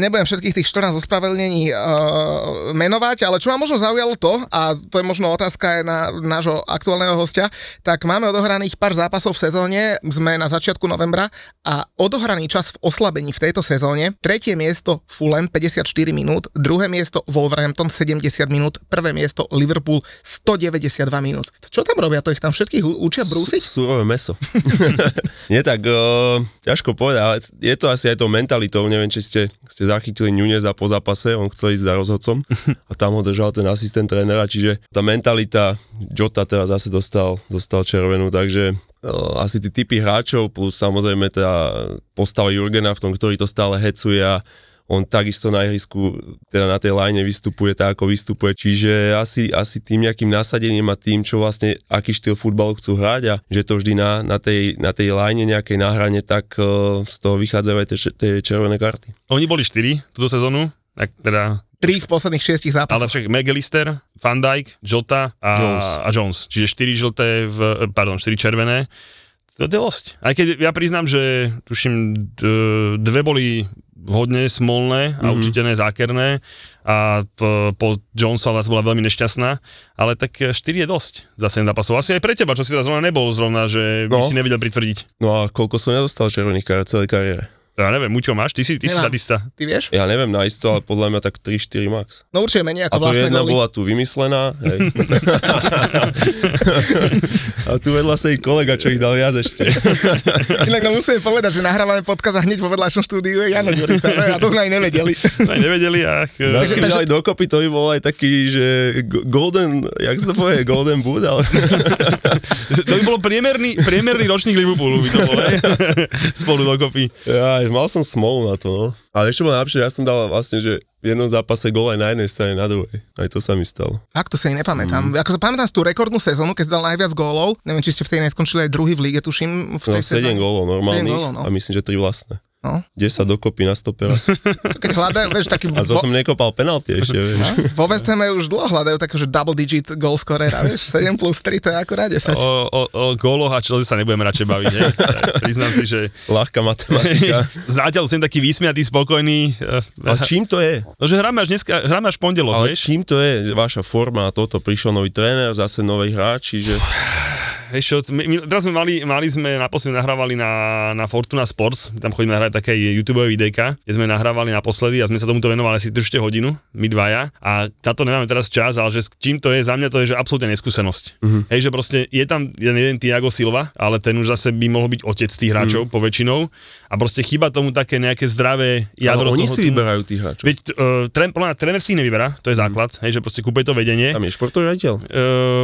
Nebudem všetkých tých 14 ospravedlnení menovať, debate, ale čo ma možno zaujalo to, a to je možno otázka aj na nášho aktuálneho hostia, tak máme odohraných pár zápasov v sezóne, sme na začiatku novembra a odohraný čas v oslabení v tejto sezóne, 3. miesto Fulham 54 minút, 2. miesto Wolverhampton 70 minút, 1. miesto Liverpool 192 minút. Čo tam robia? To ich tam všetkých učia brúsiť? Surové meso. Nie tak, ťažko povedať, ale je to asi aj tou mentalitou, neviem, či ste zachytili Nuneza po zápase, on chcel ísť za rozhodcom a tam ho držal ten asistent trénera, čiže tá mentalita, Jota teraz zase dostal červenú, takže asi tí typy hráčov, plus samozrejme tá postava Jurgena v tom, ktorý to stále hecuje a on takisto na ihrisku, teda na tej line vystupuje tak, ako vystupuje. Čiže asi tým nejakým nasadením a tým, čo vlastne, aký štýl futbalu chcú hrať a že to vždy na tej line nejakej náhrane, tak z toho vychádzajú aj tie červené karty. Oni boli 4 túto sezónu, tak teda 3 v posledných 6 zápasoch. Ale však Megalister, Van Dijk, Jota a Jones. Čiže 4 červené. To je dosť. Aj keď ja priznám, že tuším, 2 boli hodne smolné a určite ne zákerné a po Jonesova bola veľmi nešťastná, ale tak 4 je dosť za 7 zápasov. Asi aj pre teba, čo si teraz zrovna nebol zrovna, že by si nevedel pritvrdiť. No a koľko som nedostal červených kariér celé kariére? Ja neviem, Muťo, máš? Ty si sadista. Ty vieš? Ja neviem naisto, ale podľa mňa tak 3-4 max. No určite menej ako vlastné góly. A to jedna bola tu vymyslená. Hej. A tu vedľa sa ich kolega, čo ich dal viac ešte. Inak no musíme povedať, že nahrávame podcast a hneď po vedľašom štúdiu je Jano Ďurica. A to sme aj nevedeli. Keď dali dokopy, to by bol aj taký, že golden, jak sa to povie, golden boot, ale to by bolo priemerný ročník Liverpoolu, by to bol, hej? Spolu dokopy. Ja, mal som smolu na to, no. Ale ešte bol najlepšie, ja som dal vlastne, že v jednom zápase gól aj na jednej strane, na druhej. Aj to sa mi stalo. Fakt, to si aj nepamätám. Ako sa pamätám z tú rekordnú sezónu, keď si dal najviac gólov, neviem, či ste v tej neskončili aj druhý v líge, tuším, v tej sezóne. 7 gólov normálnych a myslím, že 3 vlastné. No. 10 dokopy na stopera. Keď hľadajú, vieš, taký a to som nekopal penalty ešte, vieš. No? Vo West Hame už dlho hľadajú taký, že double digit goal scorera, vieš, 7+3, to je akurát 10. O góloch a Chelsea sa nebudeme radšej baviť, ne? Priznám si, že ľahká matematika. Zatiaľ som taký výsmiatý, spokojný. A čím to je? No, že hráme až dneska, hráme až pondelok, ale vieš? Ale čím to je? Vaša forma a toto, prišiel nový tréner, zase nový hráč, čiže teraz sme mali sme naposledy nahrávali na Fortuna Sports, tam chodíme nahrávať také YouTubeové videjka, kde sme nahrávali naposledy a sme sa tomuto venovali asi ešte hodinu, my dvaja, a na to nemáme teraz čas, ale že s čím to je, za mňa to je, že absolútne neskúsenosť. Uh-huh. Hej, že proste je tam jeden Thiago Silva, ale ten už zase by mohol byť otec tých hráčov poväčšinou a proste chýba tomu také nejaké zdravé jadro. Ale oni si vyberajú tých hráčov. Veď tréner si ich nevyberá, to je základ, hej, že proste kúpe to vedenie. Tam je športový riaditeľ.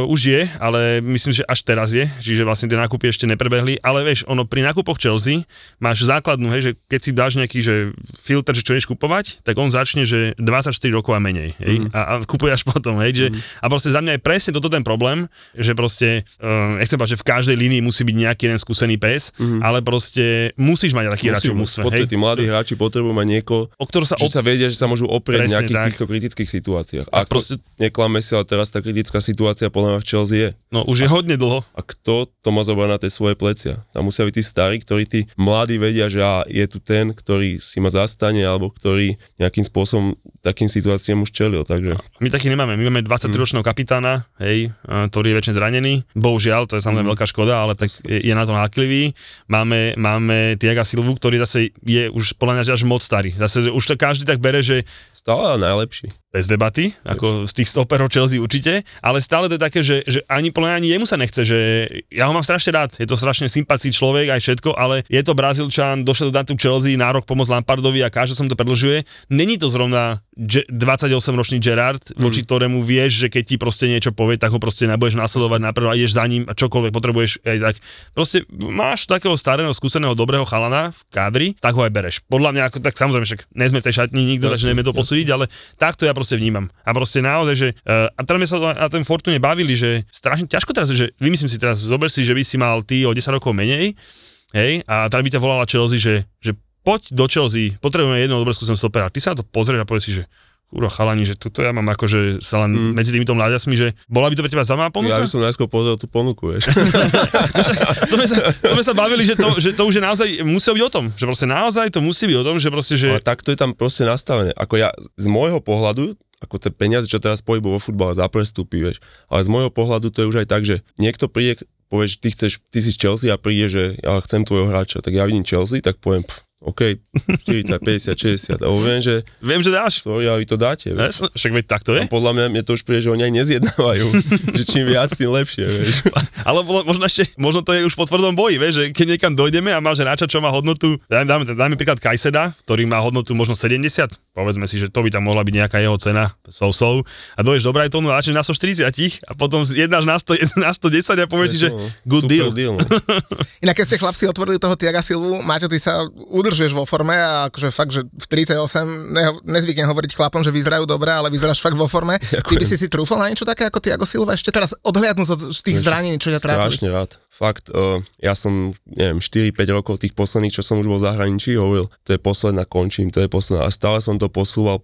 Už je, ale myslím, že až teraz je, čiže vlastne tie nákupy ešte neprebehli, ale vieš, ono pri nákupoch Chelsea máš základnú, hej, že keď si dáš nejaký, že filter, že čo ideš kupovať, tak on začne, že 24 rokov a menej, hej, a kupuje až potom, hej, že a proste za mňa je presne toto ten problém, že proste, nechcem povedať, že v každej línii musí byť nejaký jeden skúsený pes, ale proste musíš mať takých hráčov v mužstve, hej. Tí mladí hráči potrebujú mať niekoho, o ktorého sa vedia, že sa môžu oprieť v nejakých týchto kritických situáciách. A proste neklame si, ale teraz tá kritická situácia podľa mňa v Chelsea je. No už je hodne dlho. A kto to má zobrať na tie svoje plecia? Tam musia byť tí starí, ktorí tí mladí vedia, že je tu ten, ktorý si ma zastane, alebo ktorý nejakým spôsobom takým situáciám už čelil, takže my taký nemáme, my máme 23-ročného kapitána, hej, ktorý je väčšine zranený, bohužiaľ, to je samozrejme veľká škoda, ale tak je na to náklivý. Máme Thiaga Silvu, ktorý zase je už podľa mňa až moc starý, zase už to každý tak bere, že stále najlepší. Bez debaty, ako z tých stoperov Chelsea určite, ale stále to je také, že ani podľa mňa ani jemu sa nechce, že ja ho mám strašne rád, je to strašne sympatický človek aj všetko, ale je to Brazílčan, došiel do tu Chelsea, nárok pomoc Lampardovi a každý som to predlžuje. Není to zrovna 28-ročný Gerrard, voči ktorému vieš, že keď ti proste niečo povie, tak ho proste nebudeš nasledovať naprv a ideš za ním a čokoľvek potrebuješ aj tak. Proste máš takého starého, skúseného, dobrého chalana v kádri, tak ho aj bereš. Podľa mňa ako tak samozrejme, že nie sme v tej šatni nikto, takže nevieme to posúdiť, ale takto ja sa vnímam. A proste naozaj, že a teraz sme sa na ten Fortune bavili, že strašne ťažko teraz, že vymyslím si teraz, zober si, že by si mal ty o 10 rokov menej, hej, a teraz by ťa volala Chelsea, že poď do Chelsea, potrebujeme jedného dobrého skúseného stopera. Ty sa na to pozrieš a povieš si, že kurva chalani, že toto ja mám akože sa len medzi týmito mláďasmi, že bola by to pre teba zaujímavá ponuka? Ja by som najskôr pozrel tú ponuku, vieš. to sme sa bavili, že to už je naozaj, musí byť o tom, že proste naozaj to musí byť o tom, že proste, že ale takto je tam proste nastavené. Ako ja, z môjho pohľadu, ako tie peniaze, čo teraz pohybujú vo futbale za prestupy, vieš. Ale z môjho pohľadu to je už aj tak, že niekto príde, povieš, ty si z Chelsea a príde, že ja chcem tvojho hráča, tak ja vidím Chelsea, tak poviem, OK, 40, 50, 60, ale viem, že dáš. Sorry, ale vy to dáte. Vieš. Však veď tak to je. A podľa mňa to už príde, že oni aj nezjednávajú, že čím viac, tým lepšie, vieš. Ale možno to je už po tvrdom boji, vieš, že keď niekam dojdeme a máš hráča, čo má hodnotu, dáme príklad Kajseda, ktorý má hodnotu možno 70, povedzme si, že to by tam mohla byť nejaká jeho cena, a dojdeš do Brightonu a dáš na 140 a potom jednáš na 110 a povieš si, že good deal. Inak keď ste chlapci otvorili toho Tiaga Silvu, Maťo, ty sa udržuješ vo forme a akože fakt, že v 38 nezvyknem hovoriť chlapom, že vyzerajú dobre, ale vyzeráš fakt vo forme. Ďakujem. Ty by si trúfal na niečo také ako Tiago Silva? Ešte teraz odhliadnúť od tých zranení, čo ťa trápi. Strašne rád. Fakt, ja som, neviem, 4-5 rokov tých posledných, čo som už bol v zahraničí, hovoril, to je posledná, končím, to je posledná. A stále som to posúval.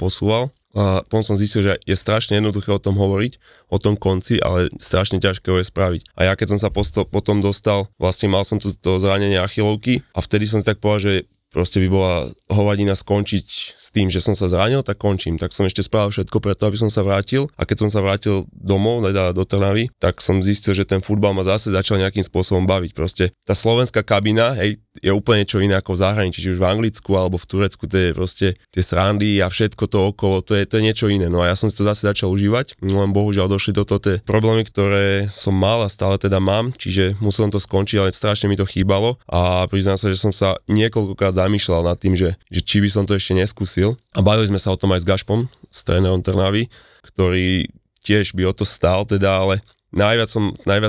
A potom som zistil, že je strašne jednoduché o tom hovoriť, o tom konci, ale strašne ťažké ho je spraviť. A ja keď som sa potom dostal, vlastne mal som to zranenie achilovky a vtedy som si tak povedal, že proste by bola hovadina skončiť s tým, že som sa zranil, tak končím. Tak som ešte spravil všetko preto, aby som sa vrátil. A keď som sa vrátil domov, teda do Trnavy, tak som zistil, že ten futbal ma zase začal nejakým spôsobom baviť. Proste tá slovenská kabína, hej, je úplne čo iné ako v zahraničí, či už v Anglicku alebo v Turecku, to je proste tie srandy a všetko to okolo, to je niečo iné. No a ja som si to zase začal užívať, no len bohužiaľ došli do toho tie problémy, ktoré som mal a stále teda mám, čiže musel som to skončiť, ale strašne mi to chýbalo a priznám sa, že som sa niekoľkokrát zamýšľal nad tým, že či by som to ešte neskúsil. A bavili sme sa o tom aj s Gazprom, s trénerom Trnavy, ktorý tiež by o to stál, teda, ale najviac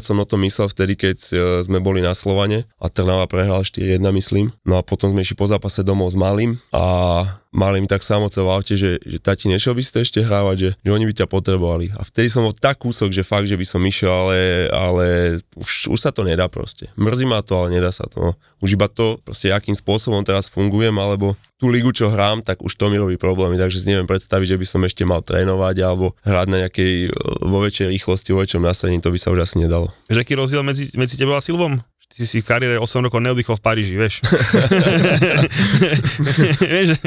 som o tom myslel vtedy, keď sme boli na Slovane a Trnava prehrala 4-1, myslím. No a potom sme išli po zápase domov s Malým a Malým tak samocel v aute, že tati, nešiel by si to ešte hrávať, že oni by ťa potrebovali. A vtedy som bol tak kúsok, že fakt, že by som išiel, ale už sa to nedá proste. Mrzí ma to, ale nedá sa to. No. Už iba to, proste akým spôsobom teraz fungujem, alebo tú ligu, čo hrám, tak už to mi robí problémy, takže si neviem predstaviť, že by som ešte mal trénovať alebo hrať na nejakej vo väčšej rýchlosti, vo väčšom nasadení, to by sa už asi nedalo. Že aký rozdiel medzi tebou a Silvom? Ty si v kariére 8 rokov neoddychol v Paríži, vieš.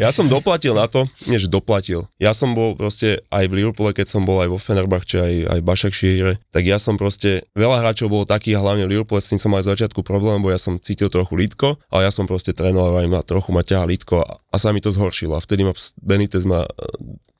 Ja som doplatil na to, nie že doplatil. Ja som bol proste aj v Liverpoole, keď som bol aj vo Fenerbahče, aj v Başakşehire, tak ja som proste, veľa hráčov bolo takých, hlavne v Liverpoole, s tým som mal z začiatku problém, bo ja som cítil trochu lítko, ale ja som proste trénoval a trochu ma ťahá lítko a sa mi to zhoršilo. A vtedy ma Benítez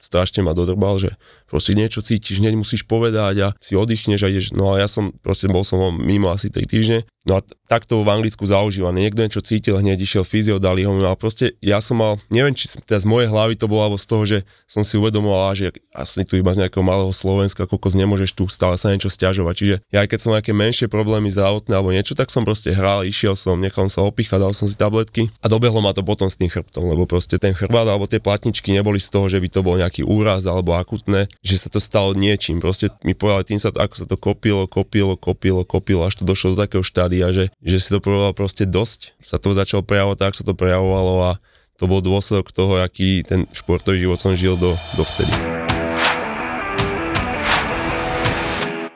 strašne ma dodrbal, že proste niečo cítiš, hneď musíš povedať a si oddychneš a ideš. No a ja som proste bol som mimo asi 3 týždne. No a takto v Anglicku zaužívané. Niekto niečo cítil, hneď išiel fyzio, dali ho, ale proste ja som mal, neviem, či teda z mojej hlavy to bolo, alebo z toho, že som si uvedomoval, že asi tu iba z nejakého malého Slovenska, kokos, nemôžeš tu stále sa niečo sťažovať. Čiže ja keď som nejaké menšie problémy zdravotné alebo niečo, tak som proste hral, išiel som, nechal sa opíchať, dal som si tabletky a dobehlo ma to potom s tým chrbtom, lebo proste ten chrbát alebo tie platničky neboli z toho, že by to bol nejaký úraz alebo akutné, že sa to stalo niečím. Proste mi povedali, tým sa to, ako sa to kopilo, až to došlo do takého štádia, a že si to provalo proste dosť. Sa to začalo prejavovať, tak sa to prejavovalo a to bol dôsledok toho, aký ten športový život som žil dovtedy.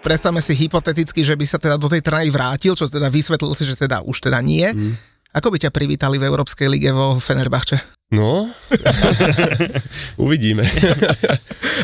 Predstavme si hypoteticky, že by sa teda do tej Trnavy vrátil, čo teda vysvetlil si, že teda už teda nie. Ako by ťa privítali v Európskej lige vo Fenerbahče? No, uvidíme.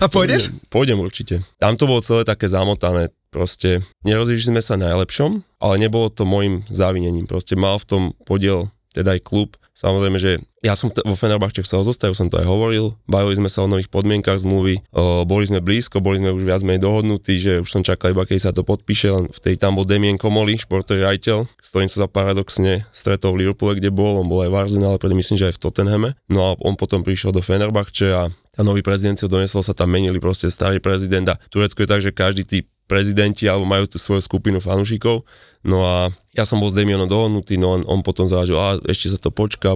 A pôjdeš? Pôjdem určite. Tam to bolo celé také zamotané, proste nerozlišili sme sa najlepšom, ale nebolo to môjim závinením, proste mal v tom podiel teda aj klub. Samozrejme, že ja som vo Fenerbahčech sa ozostajú, som to aj hovoril, bavili sme sa o nových podmienkach zmluvy, boli sme blízko, boli sme už viac menej dohodnutí, že už som čakal iba, keď sa to podpíše, len vtedy tam bol Damien Komoli, športový riaditeľ, s ktorým som sa paradoxne stretol v Liverpoole, kde bol, on bol aj v Arsenale, ale myslím, že aj v Tottenhame, no a on potom prišiel do Fenerbahče a nový prezident si ho donesol, sa tam menili proste starý prezident a Turecko je tak, že každý typ prezidenti alebo majú tú svoju skupinu fanúšikov. No a ja som bol s Damionom dohodnutý, no on potom zvážil, a ešte sa to počká.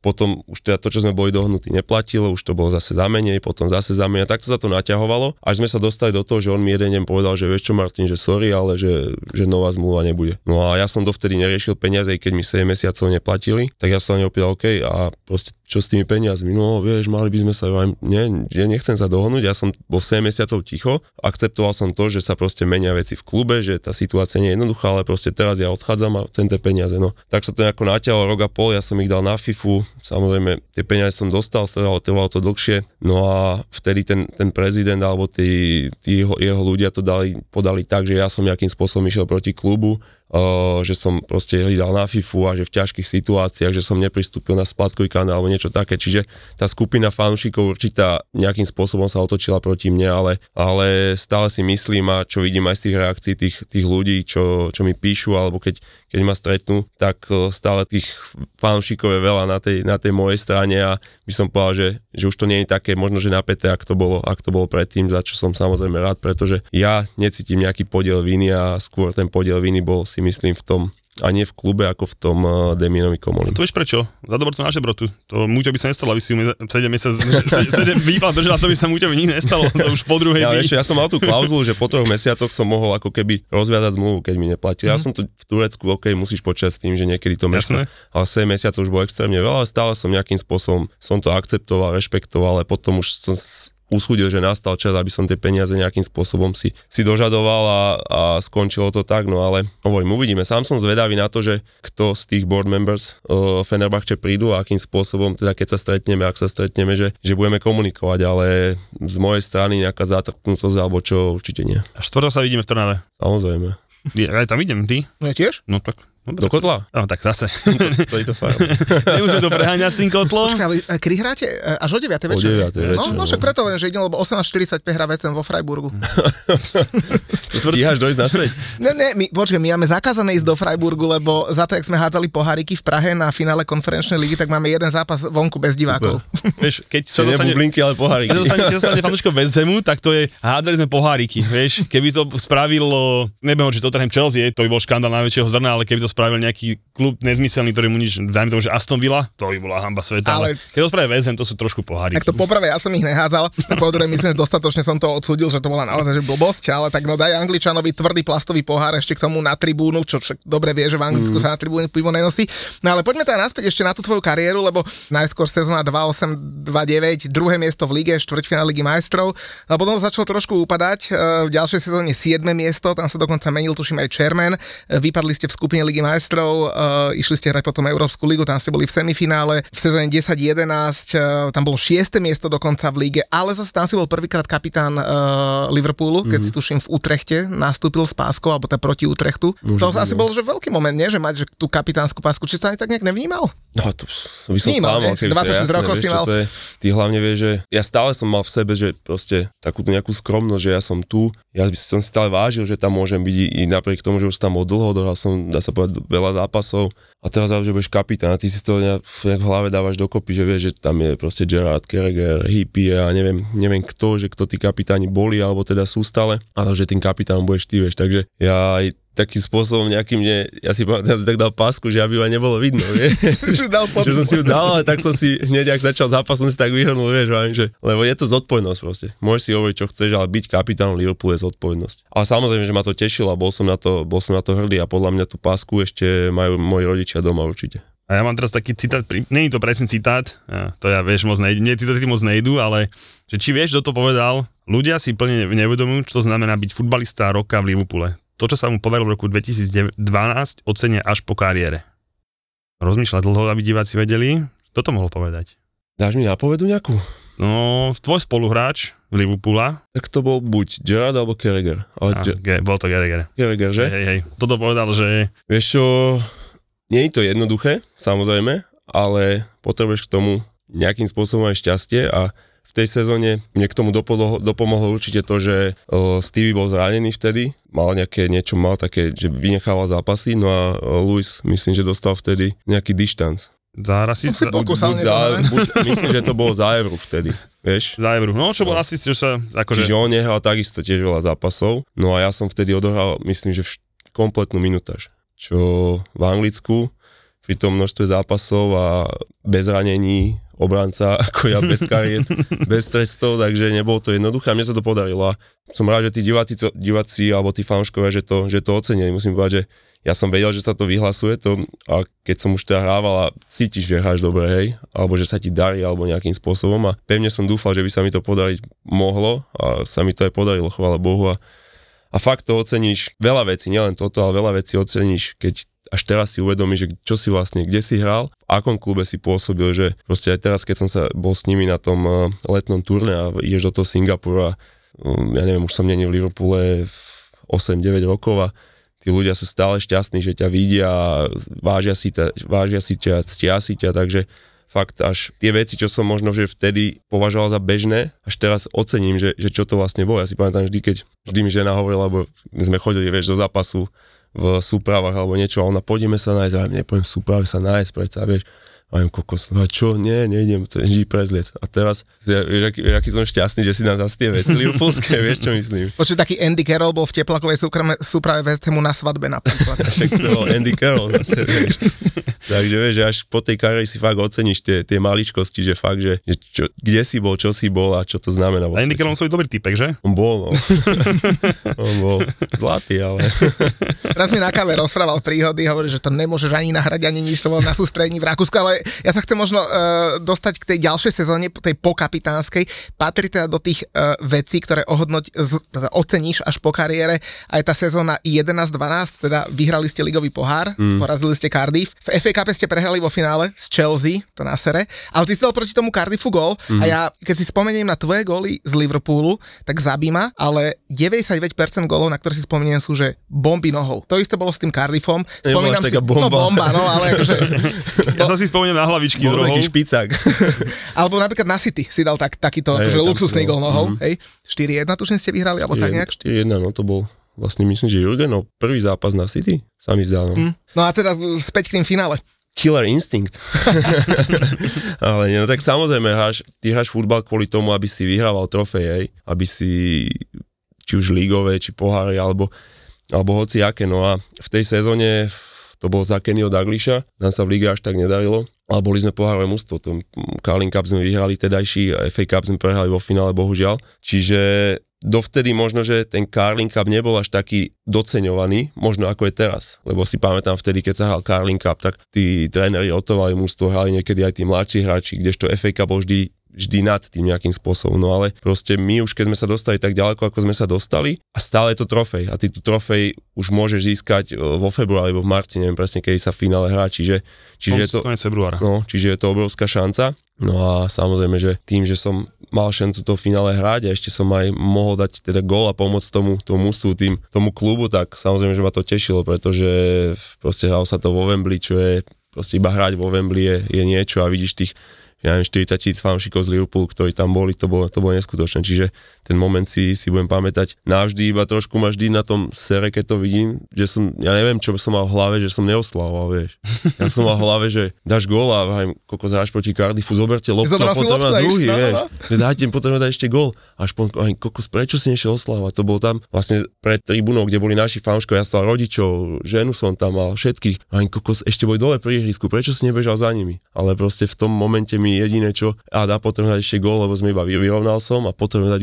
Potom už teda to, čo sme boli dohnutí, neplatilo, už to bolo zase za menej, potom zase za menej. Takto sa to naťahovalo, až sme sa dostali do toho, že on mi jeden deň povedal, že vieš čo, Martin, že sorry, ale že nová zmluva nebude. No a ja som dovtedy neriešil peniaze, keď mi 7 mesiacov neplatili, tak ja som sa neopýtal, OK, a proste čo s tými peniazmi? No vieš, mali by sme sa, ja nechcem sa dohodnúť, ja som bol 7 mesiacov ticho, akceptoval som to, že sa proste menia veci v klube, že tá situácia nie je jednoduchá, ale proste teraz ja odchádzam a chcem tie peniaze. No tak sa to nejako naťahovalo rok a pol, ja som ich dal na FIFU. Samozrejme, tie peniaze som dostal, trvalo to dlhšie. No a vtedy ten prezident alebo tí jeho ľudia to podali tak, že ja som nejakým spôsobom išiel proti klubu, že som proste dal na FIFU a že v ťažkých situáciách, že som nepristúpil na splátkový kanál alebo niečo také. Čiže tá skupina fanúšikov určitá nejakým spôsobom sa otočila proti mne, ale stále si myslím a čo vidím aj z tých reakcií tých ľudí, čo mi píšu alebo keď ma stretnú, tak stále tých fanúšikov je veľa na tej mojej strane a by som povedal, že už to nie je také možno, že napäté, ak to bolo predtým, za čo som samozrejme rád, pretože ja necítim nejaký podiel viny a skôr ten podiel viny bol, si myslím, v tom a nie v klube, ako v tom Demianovi Komolinu. To vieš prečo? Za dobro to naše brotu. To Múťa by sa nestalo, aby si 7 výpad držal, to by sa Múťa by nikdy nestalo. To už po druhej. Ja, ja som mal tú klauzulu, že po 3 mesiacoch som mohol ako keby rozviazať zmluvu, keď mi neplatil. Ja som to v Turecku, okej, musíš počať s tým, že niekedy to meška. Ale 7 mesiacov už bolo extrémne veľa, ale stále som nejakým spôsobom som to akceptoval, rešpektoval, ale potom už som usúdil, že nastal čas, aby som tie peniaze nejakým spôsobom si dožadoval a skončilo to tak, no ale hovorím, uvidíme. Sám som zvedavý na to, že kto z tých board members Fenerbahçe prídu a akým spôsobom, teda keď sa stretneme, že budeme komunikovať, ale z mojej strany nejaká zatrknutosť alebo čo, určite nie. A štvrto sa vidíme v Trnave. Samozrejme. Ja tam idem, ty? Ja tiež? No tak. Dobre. Do kotla? No tak zase. To je to fajn. Nemôžeme to preháňať s tým kotlom. Počkaj, ale kedy hráte? Až o 9. večer? O 9. večer. No však preto len, že idem, lebo 18.45 hrá vecem vo Freiburgu. To stíhaš dojsť naspäť? My máme zakázané ísť do Freiburgu, lebo za to, jak sme hádzali poháriky v Prahe na finále konferenčnej ligy, tak máme jeden zápas vonku bez divákov. Vieš, keď sa dostane bublinky, ale poháriky. Keď sa dostane fanúšikov West Hamu, tak to je hádzali sme poháriky, vieš? Keby to spravilo, neviem, že Tottenham Chelsea, to by bol škandál najväčšieho zrna, ale keby to spravil nejaký klub nezmyselný, ktorý mu nič, dajme tomu, že Aston Villa, to by bola hanba sveta, ale keď to spravil West Ham, to sú trošku poháriky. Tak to poprvé, ja som ich nehádzal, a po druhé, myslím, že dostatočne som to odsúdil, že to bola naozaj že blbosť, ale tak no daj Angličanovi tvrdý plastový pohár ešte k tomu na tribúnu, čo však dobre vie, že v Anglicku sa na tribúne pivo nenosí. No ale poďme teda naspäť ešte na tú tvoju kariéru, lebo najskôr sezóna 2008-2009, druhé miesto v lige, štvrťfinále Ligy majstrov, a potom začalo trošku upadať. V ďalšej sezóne 7. miesto, tam sa dokonca menil, tuším, aj chairman. Vypadli ste v skupine Ligy majstrov, išli ste hrať potom Európsku ligu, tam ste boli v semifinále. V sezóne 10-11 tam bolo 6. miesto dokonca v líge, ale zase tam si bol prvýkrát kapitán Liverpoolu, keď si tuším v Utrechte nastúpil s páskou, alebo tá proti Utrechtu. To asi bol že veľký moment, nie? Že mať že tú kapitánsku pásku, či sa ani tak nejak nevnímal? No to by som klámal, keby sa jasné, ty hlavne vieš, že ja stále som mal v sebe, že proste takúto nejakú skromnosť, že ja som tu, ja som si stále vážil, že tam môžem byť i napriek tomu, že už tam bol dlho, dohral som, dá sa povedať, veľa zápasov a teraz že budeš kapitán a ty si to nejak v hlave dávaš dokopy, že vieš, že tam je proste Gerrard, Carragher, Hippie a neviem kto, že kto tí kapitáni boli alebo teda sú stále, ale že tým kapitánom budeš ty, vieš, takže ja takým spôsobom nejakým, ja si pamätám, si tak dal pásku, že aby ma nebolo vidno, vieš. Že som si ju dal, ale tak som si hneď, ak začal zápas, som si tak vyhrnul, vieš, že, lebo je to zodpovednosť proste. Môžeš si hovoriť, čo chceš, ale byť kapitánom Liverpoolu je zodpovednosť. Ale samozrejme, že ma to tešilo a bol som na to hrdý a podľa mňa tú pásku ešte majú moji rodičia doma určite. A ja mám teraz taký citát, nie je to presný citát, to ja vieš, moc nejdu, mne citáty moc nejdu, ale že či vieš, kto to povedal, ľudia si plne neuvedomujú, čo to znamená byť futbalista roka v Liverpoole. To, čo sa mu podarilo v roku 2012, ocenia až po kariére. Rozmýšľa dlho, aby diváci vedeli, kto to mohol povedať. Dáš mi nápovedu nejakú? No, tvoj spoluhráč Liverpoola. Tak to bol buď Gerrard alebo Carragher. Bol to Carragher. Carragher, že? Hej. Toto povedal, že... Vieš čo, nie je to jednoduché, samozrejme, ale potrebuješ k tomu nejakým spôsobom aj šťastie a v tej sezóne mne k tomu dopomohlo určite to, že Stevie bol zranený vtedy, mal také, že vynechával zápasy, no a Luis, myslím, že dostal vtedy nejaký dištanc. Myslím, že to bolo za Evru vtedy, vieš? Za Evru, no čo bol asi, že sa... Čiže on nehral takisto tiež veľa zápasov, no a ja som vtedy odohral, myslím, že kompletnú minútaž, čo v Anglicku, pri tom množstve zápasov a bez ranení, obranca, ako ja, bez kariet, bez trestov, takže nebolo to jednoduché a mne sa to podarilo a som rád, že tí diváci alebo tí fanúškovia, že to ocenili. Musím povedať, že ja som vedel, že sa to vyhlasuje to, a keď som už teda hrával a cítiš, že hráš dobre, hej, alebo že sa ti darí alebo nejakým spôsobom a pevne som dúfal, že by sa mi to podariť mohlo a sa mi to aj podarilo, chvála Bohu a fakt to oceníš, veľa vecí, nielen toto, ale veľa vecí oceníš, keď až teraz si uvedomí, že čo si vlastne, kde si hral, v akom klube si pôsobil, že proste aj teraz, keď som sa bol s nimi na tom letnom turné a ideš do toho Singapura, ja neviem, už som není v Liverpoole 8-9 rokov a tí ľudia sú stále šťastní, že ťa vidia, vážia si ťa, ctia si ťa, takže fakt až tie veci, čo som možno že vtedy považoval za bežné, až teraz ocením, že čo to vlastne bolo. Ja si pamätám vždy, keď vždy mi žena hovorila, lebo my sme chodili, vieš, do zápasu v súpravách alebo niečo a ona, pôjdeme sa nájsť, a ja nepojdem v súprave sa nájsť, predsa, vieš. A viem, kokos, a čo, nejdem, to je prezliec. A teraz, vieš, aký som šťastný, že si nám zase tie veci liverpoolské, vieš, čo myslím. Počuť, taký Andy Carroll bol v teplakovej súprave West Hamu na svadbe napríklad. Však to bol Andy Carroll zase, vieš. Takže vieš, že až po tej kariére si fakt oceníš tie maličkosti, že fakt, že čo, kde si bol, čo si bol a čo to znamená. A Andy Carroll svoj dobrý typek, že? On bol, no. On bol zlatý, ale... Raz mi na káve rozprával príhody, hovorí, že to nemôžeš ani nahrať, ani nič, to bol na sústredení v Rakúsku, ale ja sa chcem možno dostať k tej ďalšej sezóne, tej pokapitánskej. Patrí teda do tých vecí, ktoré oceníš až po kariére, aj tá sezóna 11-12, teda vyhrali ste ligový pohár, porazili ste Cardiff. V FA Cup ste prehrali vo finále s Chelsea, to na sere, ale ty si dal proti tomu Cardiffu gól a ja, keď si spomeniem na tvoje góly z Liverpoolu, tak zabí ma, ale 99% gólov, na ktoré si spomeniem, sú, že bomby nohou. To isté bolo s tým Cardiffom. Spomínam si, bomba. No bomba, no ale akože... Ja sa si spomeniem na hlavičky z rohou. Taký špicák. Alebo napríklad na City si dal takýto akože luxusný gól nohou, hej. 4-1 tuším ste vyhrali, alebo tak nejak? 4-1, no to bol... Vlastne myslím, že Jurgenov prvý zápas na City sa mi zdá. No a teda späť k tým finále. Killer instinct. Ale no tak samozrejme, ty hráš futbal kvôli tomu, aby si vyhrával trofej, aby si či už lígové, či poháry, alebo hoci aké. No a v tej sezóne to bolo za Kennyho Dalglisha, nám sa v líge až tak nedarilo, ale boli sme pohárové mužstvo, Carling Cup sme vyhrali tedajší, FA Cup sme prehrali vo finále, bohužiaľ, čiže... Dovtedy možno, že ten Carling Cup nebol až taký doceňovaný, možno ako je teraz, lebo si pamätám vtedy, keď sa hral Carling Cup, tak tí tréneri otovali mužstvo, hrali niekedy aj tí mladší hráči, kdežto FA Cup bol vždy nad tým nejakým spôsobom, no ale proste my už keď sme sa dostali tak ďaleko, ako sme sa dostali a stále je to trofej a ty tu trofej už môžeš získať vo februári alebo v marci, neviem presne, kedy sa v finále hrá, čiže je to obrovská šanca. No a samozrejme, že tým, že som mal šancu to finále hrať a ešte som aj mohol dať teda gól a pomôcť tomu mužstvu, tomu klubu, tak samozrejme, že ma to tešilo, pretože proste hral sa to vo Wembley, čo je proste iba hrať vo Wembley je niečo a vidíš tých, ja neviem, 40,000 fanúšikov z Liverpoolu, ktorí tam boli, to bolo neskutočné, čiže ten moment si budem pamätať navždy, iba trošku ma vždy na tom sere, keď to vidím, že som, ja neviem, čo som mal v hlave, že som neoslavoval, vieš. Ja som mal v hlave, že dáš gól a vrajím, kokos, hráš proti Cardiffu, zoberte loptu, potrebujeme na druhý, vieš. Dajte, potrebujeme dať ešte gól. Až po, kokos, prečo si nešiel oslavovať? To bolo tam vlastne pred tribúnou, kde boli naši fanúškovia, ja som mal rodičov, ženu som tam mal, všetkých. A kokos, ešte boli dole pri ihrisku, prečo si nebežal za nimi? Ale proste v tom momente mi jediné čo, a dá potrebujeme dať ešte gól, lebo sme iba vyrovnal som a potrebujeme dať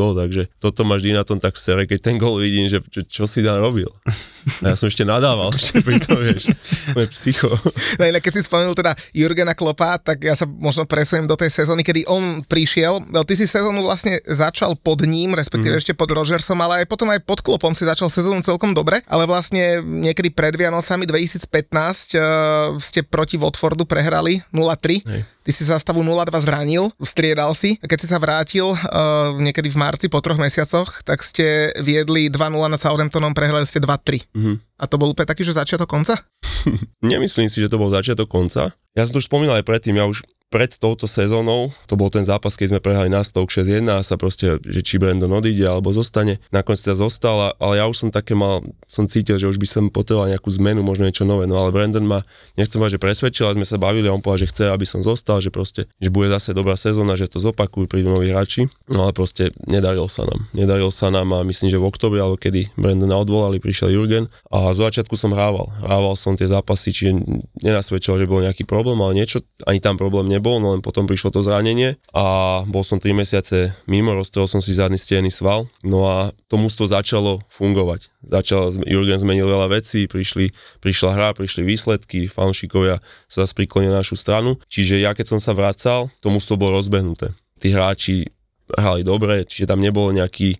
gól, takže toto ma vždy na tom tak sere, keď ten gól vidím, že čo si tam robil. A ja som ešte nadával, ešte pri tom, vieš, moje psycho. No inak, keď si spomenul teda Jurgena Kloppa, tak ja sa možno presujem do tej sezóny, kedy on prišiel, no ty si sezónu vlastne začal pod ním, respektíve ešte pod Rodgersom, ale aj potom aj pod Kloppom si začal sezónu celkom dobre, ale vlastne niekedy pred Vianocami 2015 ste proti Watfordu prehrali 0-3. Hej. Ty si zástavu 0-2 zranil, striedal si. Keď si sa vrátil niekedy v marci po 3 mesiacoch, tak ste viedli 2-0 nad Southamptonom, prehrali ste 2-3. A to bol úplne taký, že začiatok konca? Nemyslím si, že to bol začiatok konca. Ja som to už spomínal aj predtým, ja už pred touto sezónou, to bol ten zápas, keď sme prehrali na Stoke 6-1 a sa proste, že či Brendan odíde alebo zostane. Nakoniec teda zostal, ale ja už som také mal, som cítil, že už by som potreboval nejakú zmenu, možno niečo nové. No ale Brendan ma, nechcem povedať, že presvedčil, ale sme sa bavili a on povedal, že chce, aby som zostal, že proste, že bude zase dobrá sezóna, že to zopakujú, prídu noví hráči. No ale proste nedaril sa nám a myslím, že v októbri alebo kedy Brendana odvolali, prišiel Jurgen a zo začiatku som hrával som tie zápasy, čiže nenasvedčil, že bol nejaký problém, ale niečo ani tam problém nebol, no len potom prišlo to zranenie a bol som 3 mesiace mimo, roztrel som si zadný stehný sval, no a to mužstvo začalo fungovať. Jurgen zmenil veľa vecí, prišla hra, prišli výsledky, fanúšikovia sa priklonili na našu stranu, čiže ja keď som sa vracal, to mužstvo bolo rozbehnuté. Tí hráči hrali dobre, čiže tam nebolo nejaký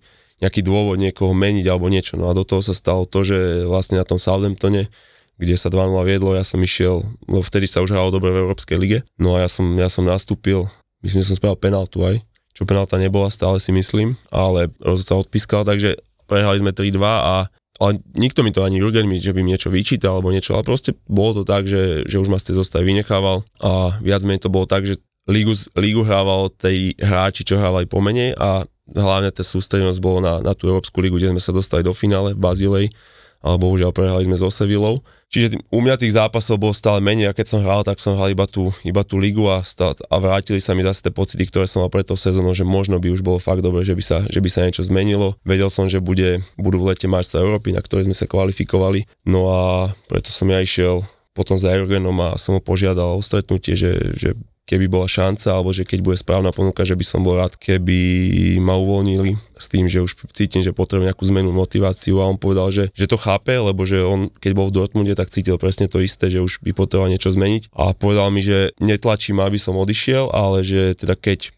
dôvod niekoho meniť alebo niečo, no a do toho sa stalo to, že vlastne na tom Southamptone kde sa 2-0 viedlo, ja som išiel, lebo vtedy sa už hralo dobre v Európskej lige, no a ja som nastúpil, myslím, že som spravil penáltu aj, čo penálta nebola, stále si myslím, ale rozhodca odpískal, takže prehrali sme 3-2 ale nikto mi to, ani Jurgen mi, že by mi niečo vyčítal alebo niečo, ale proste bolo to tak, že už ma z tej zostavy vynechával a viac menej to bolo tak, že lígu hrávalo tej hráči, čo hrávali pomenej a hlavne tá sústredenosť bolo na tú Európsku ligu, kde sme sa dostali do finále v Bazílej, ale bohužiaľ prehrali sme so Sevillou. Čiže u mňa tých zápasov bolo stále menej a keď som hral, tak som hral iba tú ligu a vrátili sa mi zase tie pocity, ktoré som mal pred tou sezónou, že možno by už bolo fakt dobre, že by sa niečo zmenilo. Vedel som, že budú v lete Majstrovstvá Európy, na ktoré sme sa kvalifikovali, no a preto som ja išiel potom za Jurgenom a som ho požiadal o stretnutie, že keby bola šanca, alebo že keď bude správna ponuka, že by som bol rád, keby ma uvoľnili s tým, že už cítim, že potrebujem nejakú zmenu, motiváciu a on povedal, že to chápe, lebo že on, keď bol v Dortmunde, tak cítil presne to isté, že už by potreboval niečo zmeniť a povedal mi, že netlačí ma, aby som odišiel, ale že teda keď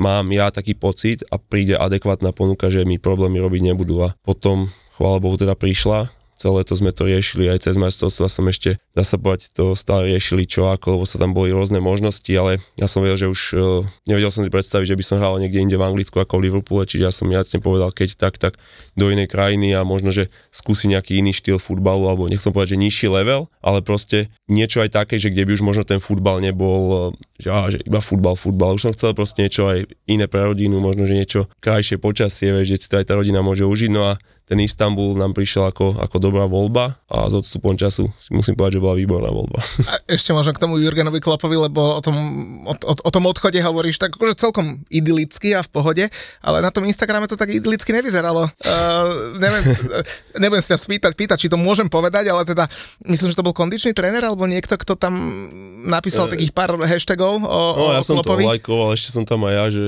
mám ja taký pocit a príde adekvátna ponuka, že mi problémy robiť nebudú a potom, chvála Bohu, teda prišla. Celé to sme to riešili, aj cez majstrovstvá som ešte, dá sa povedať, to stále riešili čo ako, lebo sa tam boli rôzne možnosti, ale ja som vedel, že už nevedel som si predstaviť, že by som hral niekde inde v Anglicku ako v Liverpoole, čiže ja som jasne povedal, keď tak do inej krajiny a možno, že skúsi nejaký iný štýl futbalu, alebo nechcem povedať, že nižší level, ale proste niečo aj také, že kde by už možno ten futbal nebol, že iba futbal, už som chcel proste niečo aj iné pre rodinu, možno, že niečo krajšie počasie, že si to aj tá rodina môže užiť, no a ten Istanbul nám prišiel ako dobrá voľba a s odstupom času si musím povedať, že bola výborná voľba. A ešte možno k tomu Jurgenovi Kloppovi, lebo o tom odchode hovoríš tak akože celkom idylicky a v pohode, ale na tom Instagrame to tak idylicky nevyzeralo. Neviem sa pýtať, či to môžem povedať, ale teda myslím, že to bol kondičný tréner alebo niekto, kto tam napísal takých pár hashtagov o Kloppovi. Ja som to lajkoval, ešte som tam aj ja, že...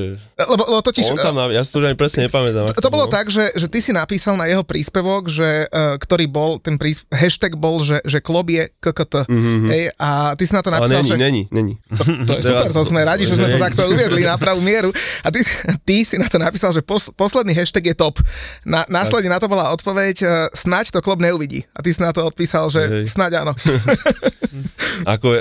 Lebo totiž... On tam, ja si to ani presne nepamätám. To bolo tak, že ty si napísal na jeho príspevok, že, ktorý bol, ten hashtag bol, že Klopp je KKT. Mm-hmm. Hej, a ty si na to napísal, ale není. To je super, to sme radi, že sme to takto uviedli na pravú mieru. A ty si na to napísal, že posledný hashtag je top. Následne na to bola odpoveď, snáď to Klopp neuvidí. A ty si na to odpísal, že snáď áno. Ako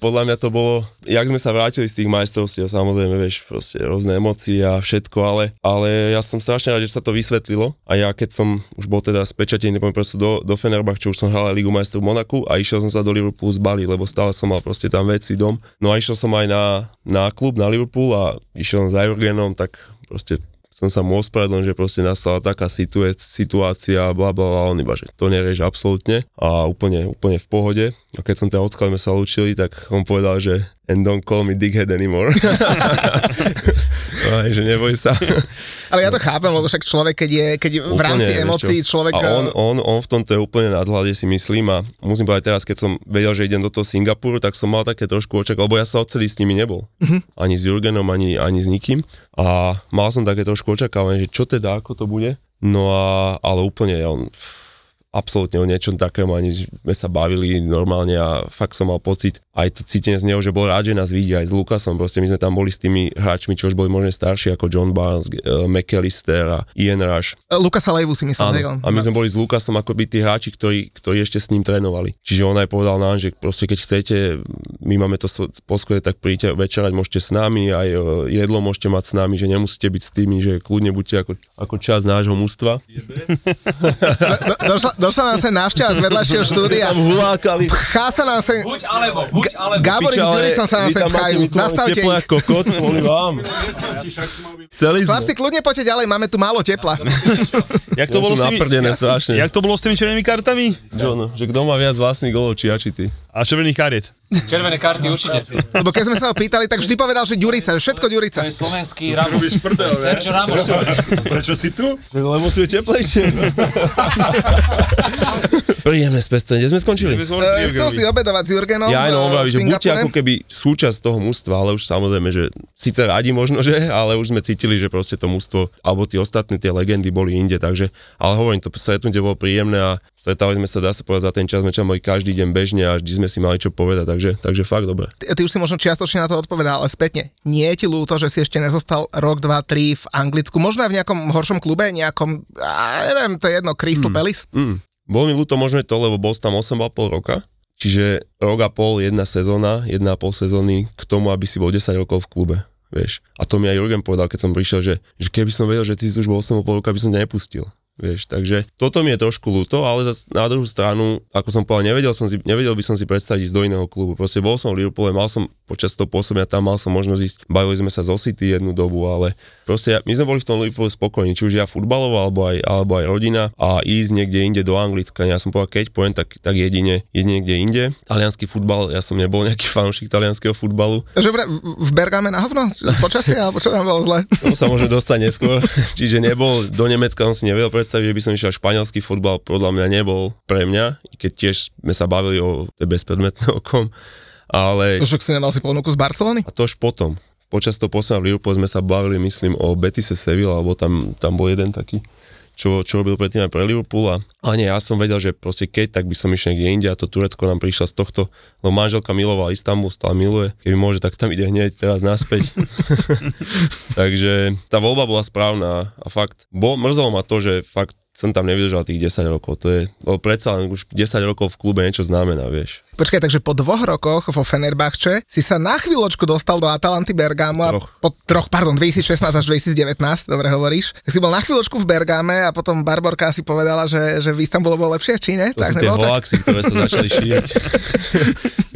podľa mňa to bolo, jak sme sa vrátili z tých majstrovstiev, samozrejme, vieš, proste rôzne emócie a všetko, ale ja som strašne rád, že sa to vysvetlilo a ja keď som už bol teda spečatený, nepoviem proste do Fenerbahče, už som hral Ligu majstrov v Monaku a išiel som sa do Liverpoolu zbaliť, lebo stále som mal proste tam veci, dom. No a išiel som aj na klub, na Liverpool a išiel som za Jurgenom, tak proste som sa mu ospravedlnil, že proste nastala taká situácia, blablabla, on iba, že to nerieš absolútne a úplne v pohode. A keď som teda odchal, sme sa lúčili, tak on povedal, že and don't call me dickhead anymore. Aj, že neboj sa. Ale ja to chápem, lebo však človek, keď úplne, v rámci emócií človek... A on v tomto je úplne na nadhľade, si myslím, a musím povedať teraz, keď som vedel, že idem do toho Singapuru, tak som mal také trošku očakávať, lebo ja sa odcelý s nimi nebol. Uh-huh. Ani s Jurgenom, ani s nikým. A mal som také trošku očakávanie, že čo teda, ako to bude. No ale úplne on... Absolútne o niečom takému, ani sme sa bavili normálne a fakt som mal pocit, aj to cítenie z neho, že bol rád, že nás vidí, aj s Lukasom, proste my sme tam boli s tými hráčmi, čo už boli možno starší, ako John Barnes, McAllister a Ian Rush. Lukasa Leivu si myslel, hej? A my sme boli s Lukasom akoby tí hráči, ktorí ešte s ním trénovali. Čiže on aj povedal nám, že proste keď chcete, my máme to poskôr, tak príďte večerať, môžete s nami, aj jedlo môžete mať s nami, že nemusíte byť s tými, že kľudne buďte ako časť nášho mužstva. Došla nám sem návšteva z vedľajšieho štúdia. Pchá sa nám sem... Buď alebo. Gáborík s Duricom sa nám sem pchajú. Zastavte ich. Vítam, kokot, kvôli vám. Chlapci, kľudne poďte ďalej, máme tu málo tepla. Jak to bolo s tými červenými kartami? Že kto má viac vlastných golov, či ja, či ty? A červených kariet. Červené karty určite. Lebo keď sme sa ho pýtali, tak vždy povedal, že Ďurica, všetko Ďurica. To je slovenský Ramos. Sergio Ramos. Prečo si tu? Lebo tu je teplejšie. Príjemné spästenie. Kde sme skončili? Chcel si obedovať s Jurgenom. Ja aj hovorím, že buďte ako keby súčasť toho mužstva, ale už samozrejme, že síce radi možno, že, ale už sme cítili, že proste to mužstvo, alebo tí ostatní, tie legendy boli inde, takže, ale hovorím, to stretnutie bolo príjemné a stretávali sme sa, dá sa povedať, za ten čas, sme každý deň bežne a vždy sme si mali čo povedať. Takže fakt dobre. Ty už si možno čiastočne na to odpovedal, ale spätne. Nie je ti ľúto, že si ešte nezostal rok, 2, 3 v Anglicku, možno aj v nejakom horšom klube, nejakom, neviem, to je jedno, Crystal Palace? Bolo mi ľúto možno to, lebo bol tam 8,5 roka. Čiže rok a pol, jedna sezóna, 1,5 sezóny k tomu, aby si bol 10 rokov v klube, vieš. A to mi aj Jurgen povedal, keď som prišiel, že keby som vedel, že ty si už bol 8,5 roka, by som ťa nepustil, vieš. Takže toto mi je trošku ľúto, ale zase na druhú stranu, ako som povedal, nevedel by som si predstaviť ísť do iného klubu. Proste bol som v Liverpoole, mal som počas toho pôsobenia tam, mal som možnosť ísť, bavili sme sa zo City jednu dobu, ale proste my sme boli v tom Liverpoole spokojní, či už ja futbaloval, alebo aj rodina, a ísť niekde inde do Anglicka. Ja som povedal, keď pojem, tak jedine niekde inde. Taliansky futbal, ja som nebol nejaký fanúšik talianskeho futbalu. Že v Bergame na hovno? Počasie, alebo čo tam bolo zle? To sa možno dostať neskôr. Čiže nebol do Nemecka, on si nevedel predstaviť, že by som išiel. Španielský futbal podľa mňa nebol pre mňa, keď tiež sme sa bavili o bezpredmetné okom, ale... Však si nemal si ponuku z Barcelony? A to až potom. Počas toho posledná v Liverpool sme sa bavili, myslím, o Betise Sevilla, alebo tam bol jeden taký, čo robil predtým aj pre Liverpool, a nie, ja som vedel, že proste keď, tak by som išiel niekde inde, a to Turecko nám prišla z tohto, lebo manželka milovala Istanbul, stále miluje, keby môže, tak tam ide hneď teraz naspäť. Takže tá voľba bola správna a fakt, mrzelo ma to, že fakt som tam nevydržal tých 10 rokov, to je, lebo predsa len už 10 rokov v klube niečo znamená, vieš. Počkaj, takže po 2 rokoch vo Fenerbahče si sa na chvíľočku dostal do Atalanty Bergamo a po 3, 2016 až 2019, dobre hovoríš, tak si bol na chvíľočku v Bergame a potom Barborka si povedala, že v Istanbulu bolo lepšie, či ne? To tak, sú tie hoaxy, ktoré sa začali šíriť.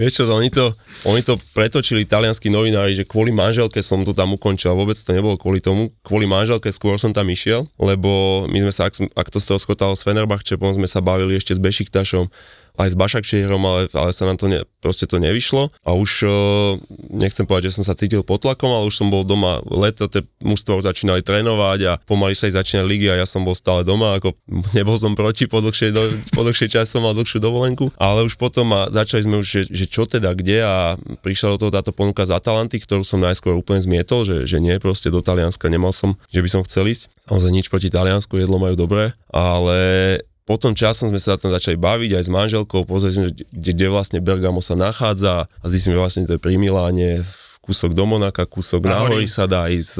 Vieš čo, oni to pretočili talianskí novinári, že kvôli manželke som to tam ukončil, vôbec to nebolo kvôli tomu, kvôli manželke skôr som tam išiel, lebo my sme sa, ak to sa rozkotalo s Fenerbahče, potom sme sa bavili ešte s Bešiktašom, aj s Başakşehirom, ale sa nám to proste to nevyšlo. A už nechcem povedať, že som sa cítil pod tlakom, ale už som bol doma leto, tie mužstva už začínali trénovať a pomaly sa aj začínali ligy a ja som bol stále doma, ako nebol som proti, po dlhšej čase som mal dlhšiu dovolenku, ale už potom začali sme už, že čo teda, kde, a prišla do toho táto ponuka z Atalanty, ktorú som najskôr úplne zmietol, že nie, proste do Talianska nemal som, že by som chcel ísť. Samozrejme nič proti Taliansku, jedlo majú dobré, ale... Potom časom sme sa tam začali baviť aj s manželkou, pozreli sme, kde vlastne Bergamo sa nachádza, a zistím, že vlastne to je pri Miláne, kúsok do Monaka, kúsok na hory sa dá ísť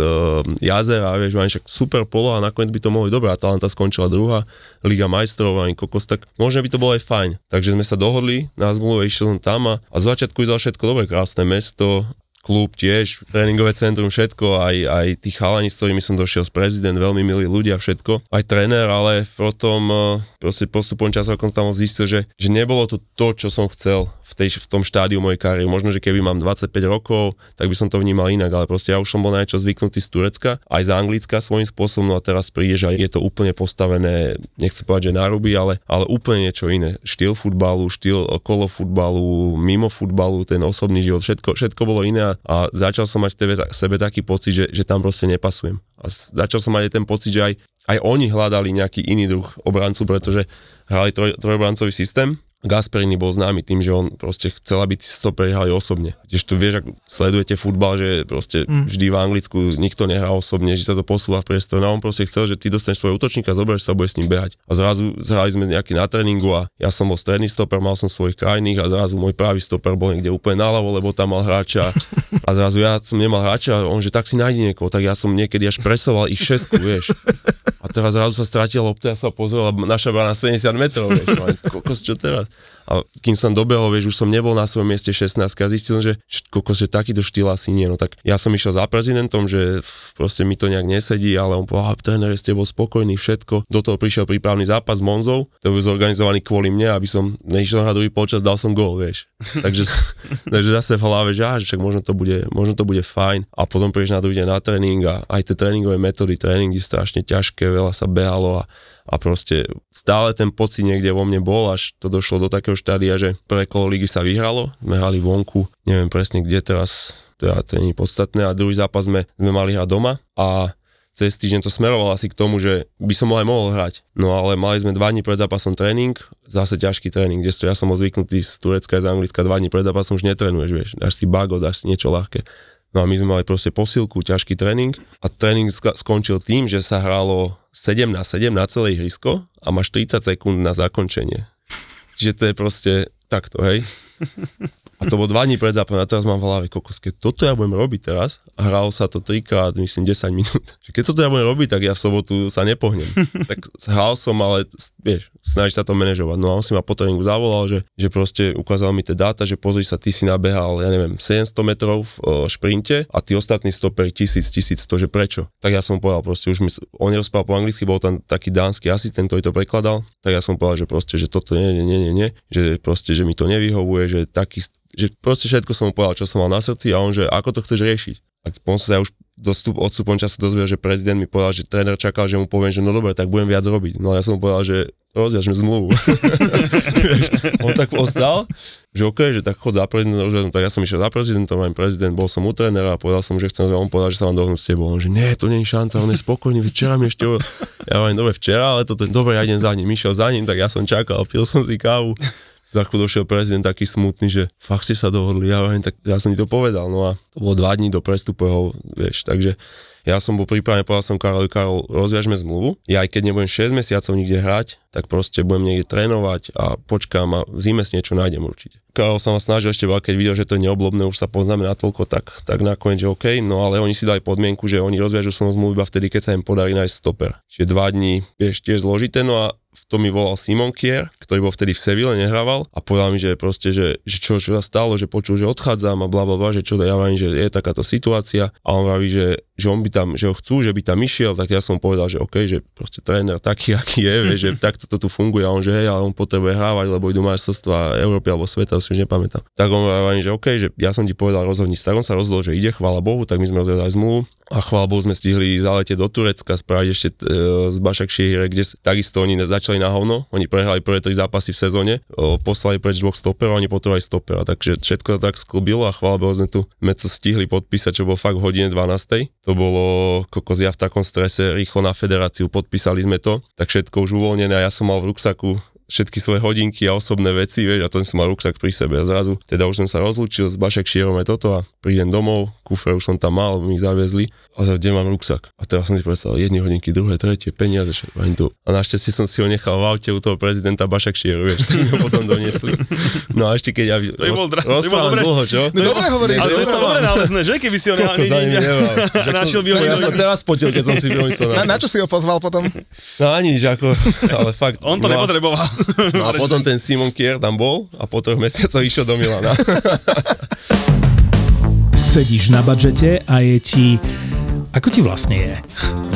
jazera, vieš, ani však super poloha, nakoniec by to mohlo byť dobré. Atalanta skončila 2. Liga majstrov, ani kokos, tak možno by to bolo aj fajn. Takže sme sa dohodli na zmluve, išiel som tam a z začiatku išlo všetko dobre, krásne mesto, klub tiež, tréningové centrum, všetko, aj tí chalani, s ktorými som došiel, s prezident, veľmi milí ľudia, všetko, aj tréner, ale potom proste postupom času, ako som tam zistil, že nebolo to to, čo som chcel v tom štádiu mojej kariéry. Možno, že keby mám 25 rokov, tak by som to vnímal inak, ale proste ja už som bol na niečo zvyknutý z Turecka, aj z Anglicka svojím spôsobom, no a teraz prídeš a je to úplne postavené, nechcem povedať, že na ruby, ale úplne niečo iné. Štýl futbalu, štýl okolo futbalu, mimo futbalu, ten osobný život, všetko bolo iné. A začal som mať v sebe taký pocit, že tam proste nepasujem. A začal som mať ten pocit, že aj oni hľadali nejaký iný druh obrancu, pretože hrali trojobrancový systém. Gasperini bol známy tým, že on proste chcel, aby tí stoperi hrali osobne. Keď tu vieš, ak sledujete futbal, že proste vždy v Anglicku nikto nehrá osobne, že sa to posúva v priestore. No on proste chcel, že ty dostaneš svojho útočníka, zoberieš sa a budeš s ním behať. A zrazu hrali sme nejaký na tréningu a ja som bol stredný stoper, mal som svojich krajných a zrazu môj pravý stoper bol niekde úplne naľavo, lebo tam mal hráča. A zrazu ja som nemal hráča, on že tak si nájdi niekoho, tak ja som niekedy až presoval ich šestku, vieš. A teraz zrazu sa stratila lopta, ja sa pozrela, naša brána 70 metrov, vieš, kokos, čo teraz? A kým som tam dobehol, vieš, už som nebol na svojom mieste 16 a zistil som, že kokos, že takýto štýl asi nie, no tak ja som išiel za prezidentom, že proste mi to nejak nesedí, ale on povedal, tréner, ste bol spokojný, všetko, do toho prišiel prípravný zápas s Monzou, to bol zorganizovaný kvôli mne, aby som nešiel na druhý polčas, dal som gól, vieš. Takže zase v hlave, že však možno to bude fajn, a potom prídeš na druhý deň na tréning a aj tie tréningové metódy, tréningy strašne ťažké, veľa sa behalo a proste stále ten pocit niekde vo mne bol, až to došlo do takého štádia, že prvé kolo ligy sa vyhralo, sme hrali vonku, neviem presne kde teraz, to nie je podstatné, a druhý zápas sme mali hrať doma a cez týždeň to smerovalo asi k tomu, že by som aj mohol hrať. No ale mali sme 2 dní pred zápasom tréning, zase ťažký tréning, kdežto ja som bol zvyknutý z Turecka a z Anglicka, 2 dní pred zápasom už netrenuješ, vieš, dáš si bago, dáš si niečo ľahké. No a my sme mali proste posilku, ťažký tréning a tréning skončil tým, že sa hralo 7-7 na celé ihrisko a máš 30 sekúnd na zakončenie. Čiže to je proste takto, hej. A to bolo 2 dní pred zápasom. A teraz mám v hlave, kokos, keď toto ja budem robiť teraz, a hralo sa to 3-krát, myslím, 10 minút. Že keď toto ja budem robiť, tak ja v sobotu sa nepohnem. Tak hral som, ale vieš, snaží sa to manažovať. No a on si ma po tréningu zavolal, že proste ukázal mi tie dáta, že pozri sa, ty si nabehal, ja neviem, 700 metrov v šprinte a tí ostatní stoperi 1000, 1100, že prečo? Tak ja som povedal, proste už mi, on nerozprával po anglicky, bol tam taký dánsky asistent, ktorý to prekladal, tak ja som povedal, že proste, že toto nie, že proste, že mi to nevyhovuje, že taký, že proste všetko som mu povedal, čo som mal na srdci, a on, že ako to chceš riešiť. A potom som sa už odstupom času dozvedel, že prezident mi povedal, že tréner čakal, že mu poviem, že no dobre, tak budem viac robiť. No ja som mu povedal, že rozviažme zmluvu. On tak ostal, že okej, že tak chod za prezidentom, tak ja som išiel za prezidentom, aj prezident, bol som u trénera a povedal som mu, že chcem, on povedal, že sa mám dohodnúť s tebou. On, že nie, to nie je šanca, on je spokojný, včera mi ešte... Ja mám, dobre, včera, ale toto, dobre, ja idem za ním, išiel za ním, tak ja som čakal, pil som si kávu. Takú došiel prezident taký smutný, že fakt ste sa dohodli, ja som ti to povedal. No a to bolo 2 dní do prestupov, vieš, takže ja som bol pripravený, povedal som Karol, rozviažme zmluvu, ja aj keď nebudem 6 mesiacov nikde hrať, tak proste budem niekde trénovať a počkám a v zime si niečo nájdem určite. Karol sa ma snažil ešte veľa, keď videl, že to je neoblobné, už sa poznáme natoľko, tak nakoniec, že OK, no ale oni si dali podmienku, že oni rozviažu som zmluvu iba vtedy, keď sa im podarí nájsť stoper. Čiže 2 dní, vieš, tiež zložité, no a v tom mi volal Simon Kier, ktorý bol vtedy v Seville, nehrával, a povedal mi, že proste, že čo sa stalo, že počul, že odchádzam a blablabla, že čo ja viem, že je takáto situácia, a on vraví, že on by tam, že ho chcú, že by tam išiel, tak ja som povedal, že OK, že proste tréner taký, aký je, vie, že takto to tu funguje, a on, že hej, ale on potrebuje hrávať, lebo idú majstrovstvá Európy alebo sveta, už nepamätám. Tak on vraví, že OK, že ja som ti povedal rozhodni, tak on sa rozhodol, že ide, chvála Bohu, tak my sme rozviazali zmluvu. A chvála Bohu, sme stihli zaletieť do Turecka, spraviť ešte z Bašak Šihire, kde takisto oni začali na hovno, oni prehrali prvé 3 zápasy v sezóne, poslali preč 2 stoperov, oni potrebovali stopera, takže všetko to tak sklbilo a chvála Bohu, sme to stihli podpísať, čo bolo fakt v hodine 12. To bolo, kokos, ja v takom strese, rýchlo na federáciu, podpísali sme to, tak všetko už uvoľnené a ja som mal v ruksaku všetky svoje hodinky a osobné veci, vieš, a to som mal ruksak pri sebe a zrazu, teda už som sa rozlúčil s Bašek Šírom aj toto a prídem domov, kufre už som tam mal, mi ich zaviezli a zrazu, kde mám ruksak? A teraz som si predstavil, jedni hodinky, druhé, tretie, peniaze, a našťastie som si ho nechal v aute u toho prezidenta Bašek Šíru, vieš, tak mi ho potom doniesli. No a ešte keď ja rozprávam dlho, čo? No dobre hovoríš, ale to je sa dobre nálezné, že? Keby si ho našiel by ho ja sa teraz potil, keď som si vymyslel. Na čo si ho pozval potom? No ani nič, ako, ale fakt. On to nepotreboval. No a potom ten Simon Kier tam bol a po 3 mesiacoch išiel do Milana. Sedíš na budžete a je ti... Ako ti vlastne je?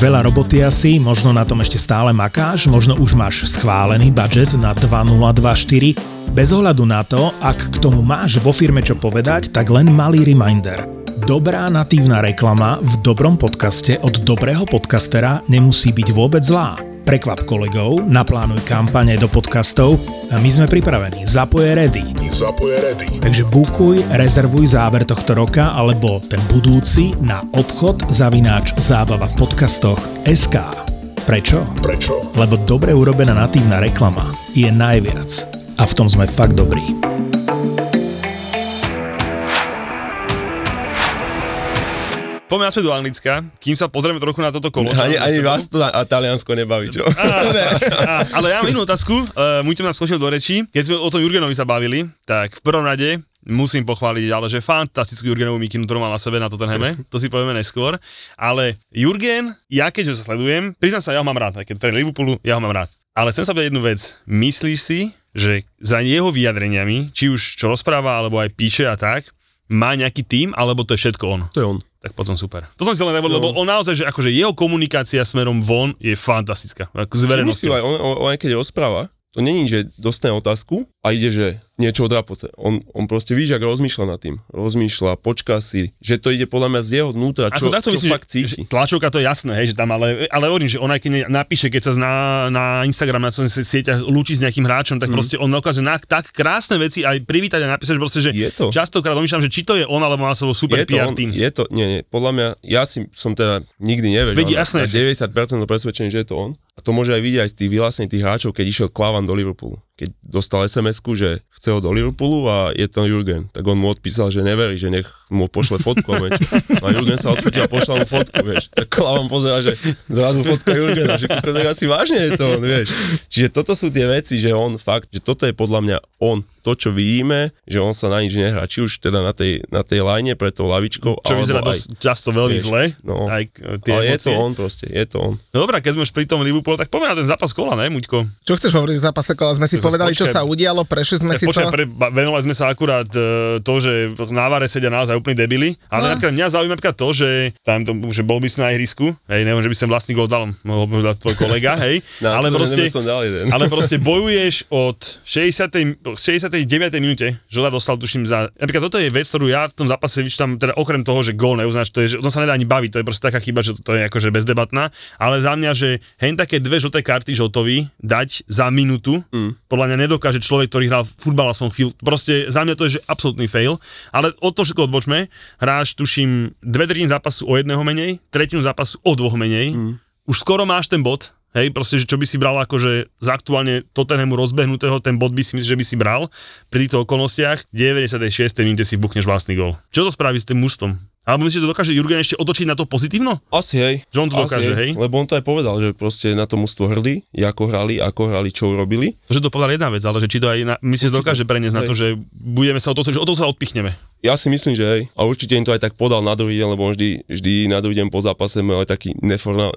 Veľa roboty asi, možno na tom ešte stále makáš, možno už máš schválený budžet na 2024. Bez ohľadu na to, ak k tomu máš vo firme čo povedať, tak len malý reminder. Dobrá natívna reklama v dobrom podcaste od dobrého podcastera nemusí byť vôbec zlá. Prekvap kolegov, naplánuj kampane do podcastov a my sme pripravení. Zapoje ready. Takže bukuj, rezervuj záver tohto roka alebo ten budúci na obchod@zabavavpodcastoch.sk. Prečo? Lebo dobre urobená natívna reklama je najviac a v tom sme fakt dobrí. Poďme naspäť do Anglicka, kým sa pozrieme trochu na toto kolo. Ani vás to a Taliansko nebaví, čo? Ale ja mám inú otázku, Muťo ma skočil do rečí. Keď sme o tom Jurgenovi sa bavili, tak v prvom rade musím pochváliť, ale že fantastickú Jurgenovú mikinu, ktorú mal na sebe na Tottenhame, to si povieme neskôr. Ale Jurgen, ja keď ho sledujem, priznám sa, ja ho mám rád, keď trénuje Liverpoolu, ja ho mám rád. Ale chcem sa povedať jednu vec, myslíš si, že za jeho vyjadreniami, či už čo rozpráva, alebo aj píše a tak, má nejaký tím, alebo to je všetko on? To je on. Tak potom super. To som si len nevodil, lebo on naozaj, že akože jeho komunikácia smerom von je fantastická. S verejnosťou. On aj keď rozpráva, to není, že dostane otázku a ide, že niečo odrapote. On proste víš, ak rozmýšľa nad tým. Rozmýšľa, počká si, že to ide podľa mňa z jeho vnútra, čo, takto čo myslím, fakt cíti. Tlačovka to je jasné, hej, že tam, ale hovorím, že on aj keď napíše, keď sa na Instagram, na svojich sieťach lúči s nejakým hráčom, tak proste on dokáže tak krásne veci aj privítať a napísať, že proste, že častokrát domýšľam, že či to je on, alebo má svoj super PR tým. Je to, nie, podľa mňa, ja si som teda nikdy nevedel. Veď jasné. 90% presvedčený, že je to on. A to môže aj vidieť aj z tých vyhlásení tých hráčov, keď išiel Klavan do Liverpoolu. Keď dostal SMS-ku, že chce ho do Liverpoolu a je to Jurgen, tak on mu odpísal, že neverí, že nech mu pošle fotku, vieš. A Jurgen sa odfotil a pošlal mu fotku, vieš. Tak Klavan pozerá, že zrazu fotka Jurgena, že si vážne je to on, vieš. Čiže toto sú tie veci, že on fakt, že toto je podľa mňa on. to, čo vidíme, že on sa na nič nehrá, či už teda na tej line pred tou lavičkou. Čo vyzerá dosť často veľmi zle. No, ale emócie. Je to on proste, je to on. No dobrá, keď sme už pri tom Liverpoolu, tak poďme na ten zápas kola, ne, Muďko? Čo chceš hovoriť o zápase kola? Sme si povedali, čo sa udialo, prešli sme si to. Venovali sme sa akurát to, že na VAR sedia naozaj úplne debili, ale napríklad mňa zaujíma to, že tam to, že bol by som na ihrisku, hej, neviem, že by som vlastný gól dal, mohol by dať tvoj kolega, hej. No, ale proste bojuješ od 69. minúte, žltá dostal, tuším, za... Napríklad toto je vec, ktorú ja v tom zápase vyčítam, teda okrem toho, že gól neuznáš, to je, že on sa nedá ani baviť, to je proste taká chyba, že to je akože bezdebatná, ale za mňa, že hen také dve žlté karty žltovi dať za minútu, podľa mňa nedokáže človek, ktorý hral futbal aspoň chvíľu, proste za mňa to je, že absolútny fail, ale od toho všetko odbočme, hráš, tuším, dve tretiny zápasu o jedného menej, tretinu zápasu o dvoch menej, už skoro máš ten bod. Hej, proste, že čo by si bral akože z aktuálne Tottenhamu rozbehnutého, ten bod by si myslíš, že by si bral pri týchto okolnostiach. 96. minúte si vbukneš vlastný gól. Čo to spraví s tým mužstvom? Alebo myslíš, že to dokáže Jurgen ešte otočiť na to pozitívno? Asi hej. Že on to dokáže, hej? Lebo on to aj povedal, že proste na to mužstvo hrdí, ako hrali, čo urobili. Že to povedal jedna vec, ale že či to aj myslíš, že dokáže preniesť na to, že budeme sa otočiť, že o toho sa odpichneme. Ja si myslím, že hej. A určite im to aj tak podal na druhý deň, lebo vždy na druhý deň po zápase mal aj taký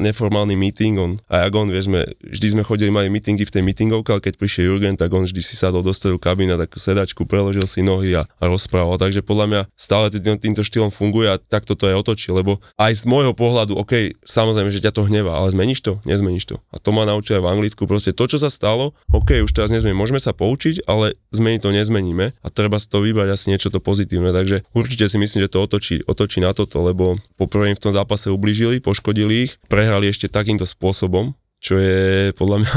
neformálny meeting. Vždy sme chodili, mali meetingy v tej meetingovke, ale keď prišiel Jurgen, tak on vždy si sadol do stredu kabíny, takú sedačku, preložil si nohy a rozprával. Takže podľa mňa stále týmto štýlom funguje a takto to aj otočí, lebo aj z môjho pohľadu, OK, samozrejme, že ťa to hnevá, ale zmeníš to? Nezmeníš to. A to ma naučil aj v Anglicku, proste to, čo sa stalo, OK, už teraz nezmeníme, môžeme sa poučiť, ale zmeniť to nezmeníme a treba si to vybrať asi niečo to pozitívne. Takže určite si myslím, že to otočí na toto, lebo poprvé im v tom zápase ublížili, poškodili ich, prehrali ešte takýmto spôsobom, čo je podľa mňa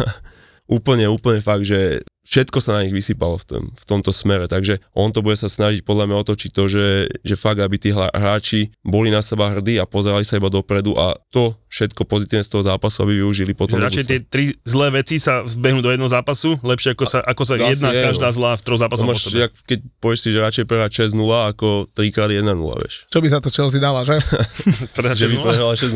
úplne fakt, že všetko sa na nich vysypalo v tomto smere, takže on to bude sa snažiť podľa mňa otočiť to, že fakt, aby tí hráči boli na seba hrdí a pozerali sa iba dopredu a to všetko pozitívne z toho zápasu, aby využili potom. Radšej tie tri zlé veci sa zbehnú do jednoho zápasu, lepšie ako sa jedna každá zlá v troch zápasoch. Keď povieš si, že radšej prehrať 6-0 ako 3x1-0, vieš. Čo by sa to Chelsea dala, že? Že by prehrala 6-0.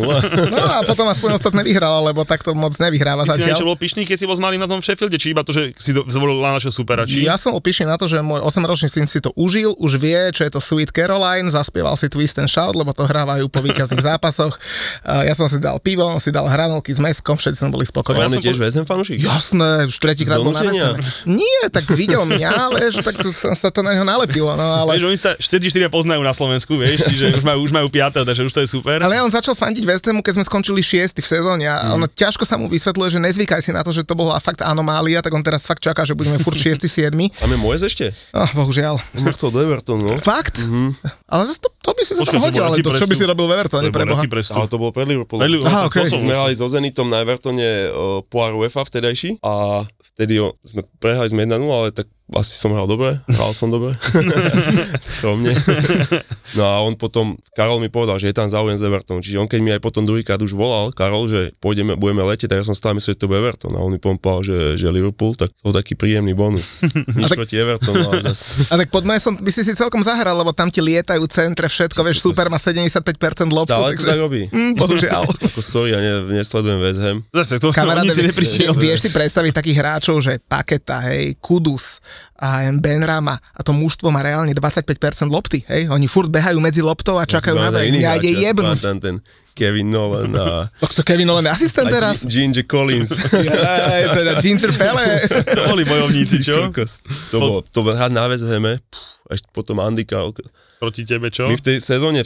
No a potom aspoň ostatné vyhrala, lebo takto moc nevyhráva zatiaľ. Si bol pyšný, keď si bol zmalý na tom Sheffielde, či iba to, že si volala našho supera, či? Ja som opíšený na to, že môj 8-ročný syn si to užil, už vie, čo je to Sweet Caroline, zaspieval si Twist and Shout, lebo to hrávajú po víťazných zápasoch. Ja som si dal pivo, on si dal hranolky s meskom, všetci sme boli spokojní. On je tiež West Ham fanúšik? Jasné, už tretíkrát bol na West Ham. Nie, tak videl mňa, vieš, tak sa to na neho nalepilo. No, ale... Vieš, oni sa 4-4 poznajú na Slovensku, vieš, čiže už majú 5, takže už to je super. Ale on začal fandiť West Hamu, keď sme skončili 6. v sezóne a ono ťažko sa mu vysvetľuje, že nezvykaj si na to, že to bola fakt anomália, tak on teraz fakt čaká, že budeme furt 6., 7. A my Moez ešte? Oh, bohužiaľ. On chcel do Evertonu. Fakt? Mm-hmm. Ale zase to by si sa tam hodil, ale to, čo by si robil v Evertone, preboha. Ale to bolo pred Liverpoolom. Aha, okay. Sme hrali so Zenitom na Evertone pohár UEFA vtedajší a vtedy prehrali sme 1-0, ale tak asi som hral som dobre, skromne. No a on potom, Karol mi povedal, že je tam záujem z Evertonu, čiže on keď mi aj potom druhýkrát už volal, Karol, že budeme letieť, tak ja som stále myslel, že to bude Everton a on mi povedal, že Liverpool, tak to bol taký príjemný bonus, nič proti Evertonu. A tak pod Moesom by si celkom zahral, lebo tam ti lietajú centre, všetko, vieš, super má 75% lobtu. Stále to tak robí. Bohužiaľ. Ako sorry, ja nesledujem West Ham. Zase, to kamaráde, si neprišiel. Vieš si predstaviť takých hráčov, že Paketa, hej, Kudus a Benrama a to mužstvo má reálne 25% lopty, hej? Oni furt behajú medzi loptou a čakajú na to, ja ide jebnúť. Ten Kevin Nolan a... To Kevin Nolan je asistent teraz? Ginger Collins. Aj, teda Ginger Pele. To boli bojovníci, čo? To bol hrad na West Hame, až potom Andy Carroll. Proti tebe, čo? My v tej sezóne,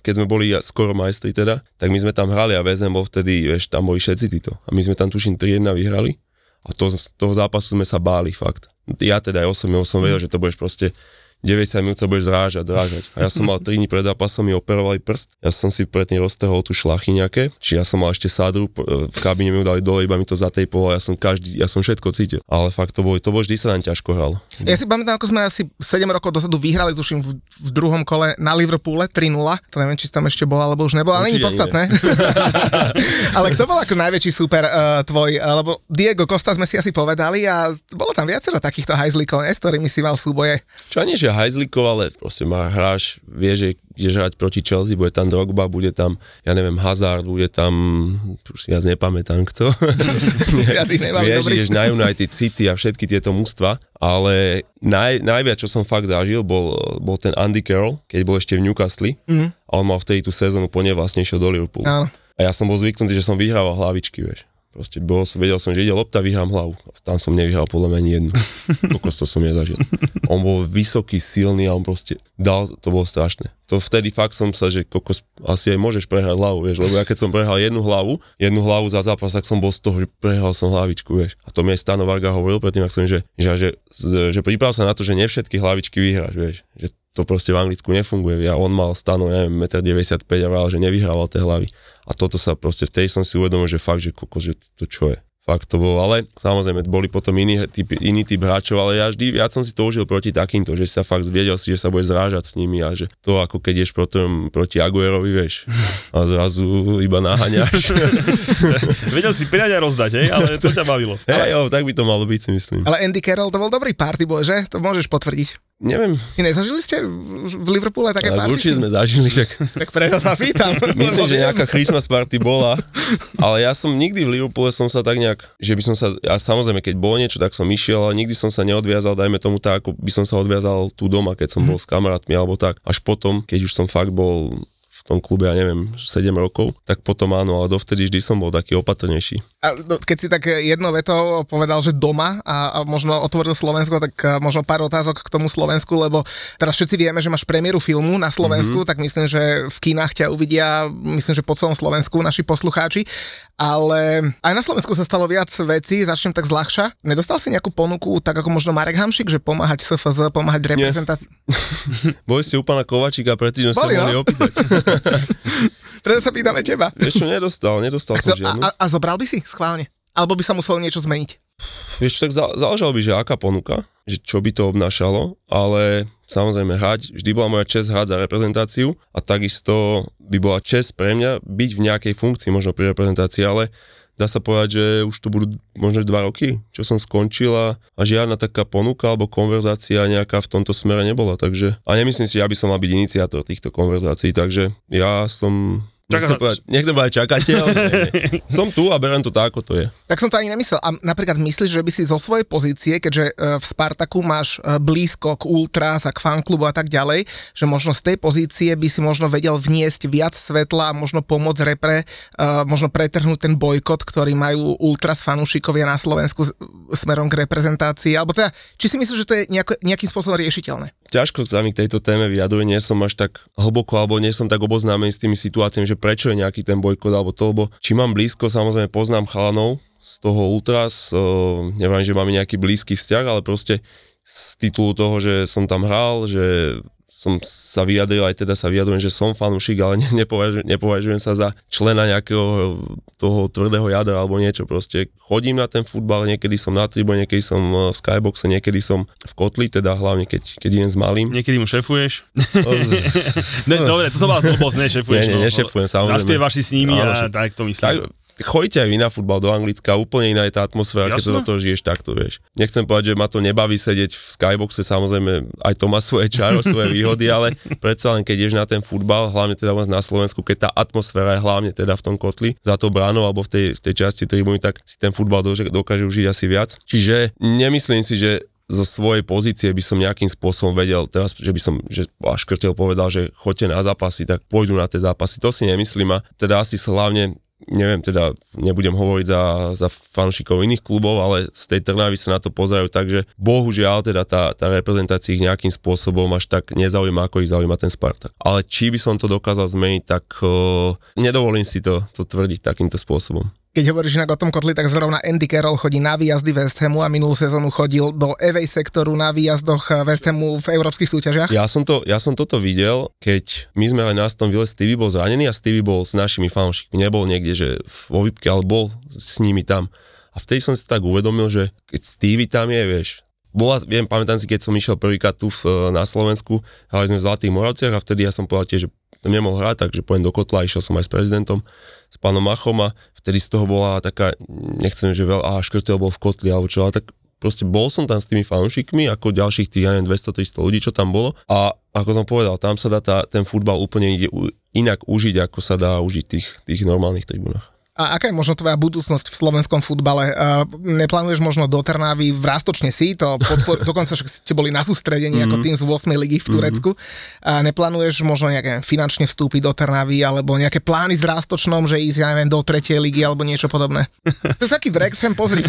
keď sme boli skoro majstri teda, tak my sme tam hrali a West Ham bol vtedy, vieš, tam boli všetci títo. A my sme tam tuším 3-1 vyhrali a z toho zápasu sme sa báli, fakt. Ja teda aj osobne som vedel, že to budeš proste 90 minút sa budeš zrážať. A ja som mal 3 dní pred zápasom, mi operovali prst. Ja som si predtým roztrhol tú šlachy nejaké. Či ja som mal ešte sádru, v kabíne mi ju dali dole, iba mi to zatejpovalo. Ja som všetko cítil. Ale fakt to bolo vždy sa tam ťažko hralo. Ja si pamätám, ako sme asi 7 rokov dozadu vyhrali, tuším v druhom kole na Liverpoole 3-0. To neviem, či tam ešte bola, alebo už nebola, ale nie je podstatné. Ale kto bol ako najväčší super tvoj, lebo Diego Costa sme si asi povedali a bolo tam viacero takýchto hajzlíkov, s ktorými si mal súboje. Čo nie, že hajzlíkov, ale proste má hráč, vie, že kde hrať proti Chelsea, bude tam Drogba, bude tam, ja neviem, Hazard, bude tam, už ja nepamätám kto. Ja tých nemám dobrých. Vieš, na United, City a všetky tieto mužstva, ale najviac, čo som fakt zažil, bol ten Andy Carroll, keď bol ešte v Newcastle, a on mal vtedy tú sezónu po nej vlastne išiel do Liverpoolu. Áno. A ja som bol zvyknutý, že som vyhrával hlavičky, vieš. Proste vedel som, že ide lopta, vyhrám hlavu. Tam som nevyhral podľa mňa ani jednu. Kokos, to som nezažil. On bol vysoký, silný a on proste dal, to bolo strašné. To vtedy fakt som sa, že kokos, asi aj môžeš prehrať hlavu, vieš, lebo ja keď som prehral jednu hlavu za zápas, tak som bol z toho, že prehral som hlavičku, vieš. A to mi aj Stano Varga hovoril predtým, ak som, že priprav sa na to, že nevšetky hlavičky vyhráš, vieš. Že to proste v Anglicku nefunguje. A on mal Stano, neviem, 1,95 m a vral, že nevyhrával tie hlavy. A toto sa proste, vtedy som si uvedomil, že fakt, že kokos, že to čo je. Fakt to bolo, ale samozrejme, boli potom iný typ hráčov, ale ja vždy viac som si to užil proti takýmto, že sa fakt zvedel si, že sa bude zrážať s nimi a že to ako keď ješ proti Aguerovi, vieš, a zrazu iba naháňaš. Vedel si priať a rozdať, hej, ale to ťa bavilo. Hej, jo, tak by to malo byť, si myslím. Ale Andy Carroll, to bol dobrý party boy, že? To môžeš potvrdiť. Neviem. Nezažili ste v Liverpoole také party? Určite sme zažili, však. Tak preto sa pýtam. Myslím, že nejaká Christmas party bola, ale ja som nikdy v Liverpoole som sa tak nejak, že by som sa, ja samozrejme, keď bolo niečo, tak som išiel, ale nikdy som sa neodviazal, dajme tomu tak, ako by som sa odviazal tu doma, keď som bol s kamarátmi, alebo tak. Až potom, keď už som fakt bol v tom klube, ja neviem, 7 rokov, tak potom áno, ale dovtedy vždy som bol taký opatrnejší. A keď si tak jednou vetou povedal, že doma a možno otvoril Slovensko, tak možno pár otázok k tomu Slovensku, lebo teraz všetci vieme, že máš premiéru filmu na Slovensku, tak myslím, že v kinách ťa uvidia, myslím, že po celom Slovensku naši poslucháči, ale aj na Slovensku sa stalo viac vecí, začnem tak zľahša. Nedostal si nejakú ponuku, tak ako možno Marek Hamšík, že pomáhať SFZ, pomáhať reprezentácii? Boli ste u pána Kovačíka, predtým sme sa mohli opýtať. Preto sa pýtame teba. Ešte nedostal som žiadnu. A zobral by si schválne? Alebo by sa muselo niečo zmeniť? Vieš, tak záležalo by, že aká ponuka, že čo by to obnášalo, ale samozrejme hrať, vždy bola moja česť hrať za reprezentáciu a takisto by bola česť pre mňa byť v nejakej funkcii možno pri reprezentácii, ale dá sa povedať, že už tu budú možno 2 roky, čo som skončila a žiadna taká ponuka alebo konverzácia nejaká v tomto smere nebola, takže a nemyslím si, že ja by som mal byť iniciátor týchto konverzácií, takže ja som nechcem povedať čakateľ, som tu a beriem to tak, ako to je. Tak som to ani nemyslel. A napríklad myslíš, že by si zo svojej pozície, keďže v Spartaku máš blízko k ultras a k fanklubu a tak ďalej, že možno z tej pozície by si možno vedel vniesť viac svetla a možno pomôcť repre, možno pretrhnúť ten bojkot, ktorý majú ultras fanúšikovia na Slovensku smerom k reprezentácii, alebo teda, či si myslíš, že to je nejakým spôsobom riešiteľné? Ťažko sa mi k tejto téme vyjadruje, nie som až tak hlboko, alebo nie som tak oboznámený s tými situáciami, že prečo je nejaký ten bojkot, alebo to, lebo či mám blízko, samozrejme poznám chalanov z toho ultras, neviem, že máme nejaký blízky vzťah, ale proste z titulu toho, že som tam hral, že som sa vyjadril, aj teda sa vyjadrujem, že som fanúšik, ale nepovažujem sa za člena nejakého toho tvrdého jadra alebo niečo. Proste chodím na ten futbal, niekedy som na tribune, niekedy som v skyboxe, niekedy som v kotli, teda hlavne keď idem s malým. Niekedy mu šefuješ? Dobre, to som mal blbosť, nešefuješ. Nešefujem, samozrejme. Zaspievaš si s nimi a tak to myslím. Tak, choďte aj vy na futbal do Anglicka, úplne iná je tá atmosféra, jasne? Keď sa do toho žiješ takto, vieš. Nechcem povedať, že ma to nebaví sedieť v skyboxe, samozrejme aj to má svoje čaro, svoje výhody, ale predsa len keď ideš na ten futbal, hlavne teda u nás na Slovensku, keď tá atmosféra je hlavne teda v tom kotli, za to bránou alebo v tej časti tribúny, tak si ten futbal dokáže užiť asi viac. Čiže nemyslím si, že zo svojej pozície by som nejakým spôsobom vedel teraz, že Škrtel povedal, že choďte na zápasy, tak pôjdu na tie zápasy, to si nemyslím a teda asi hlavne neviem, teda nebudem hovoriť za fanšikov iných klubov, ale z tej Trnavy sa na to pozerajú, takže bohužiaľ teda tá reprezentácia ich nejakým spôsobom až tak nezaujíma, ako ich zaujíma ten Spartak. Ale či by som to dokázal zmeniť, tak nedovolím si to tvrdiť takýmto spôsobom. Keď hovoríš inak o tom kotli, tak zrovna Andy Carroll chodí na výjazdy West Hamu a minulú sezónu chodil do FA sektoru na výjazdoch West Hamu v európskych súťažiach. Ja som toto videl, keď my sme aj na Aston Ville, Stevie bol zranený a Stevie bol s našimi fanúšikmi. Nebol niekde, že vo výpke, ale bol s nimi tam. A vtedy som si tak uvedomil, že keď Stevie tam je, vieš, pamätám si, keď som išiel prvýkrát tu na Slovensku, hrali sme v Zlatých Moravciach a vtedy ja som povedal tiež, že som nemohol hrať, takže pojem do kotla, išiel som aj s prezidentom, s pánom Machom a vtedy z toho bola taká, nechcem, že veľa, Škrtel bol v kotli alebo čo, ale tak proste bol som tam s tými fanúšikmi, ako ďalších tých, 200-300 ľudí, čo tam bolo. A ako som povedal, tam sa dá ten futbal úplne inak užiť, ako sa dá užiť tých normálnych tribúnach. A aká je možno tvoja budúcnosť v slovenskom futbale? Neplánuješ možno do Trnavy, v Rastočne si, dokonca ste boli na sústredení ako tým z 8. ligy v Turecku. A neplánuješ možno nejaké finančne vstúpiť do Trnavy, alebo nejaké plány s Rastočnom, že ísť, do 3. ligy, alebo niečo podobné? To je taký vrek, sem pozri.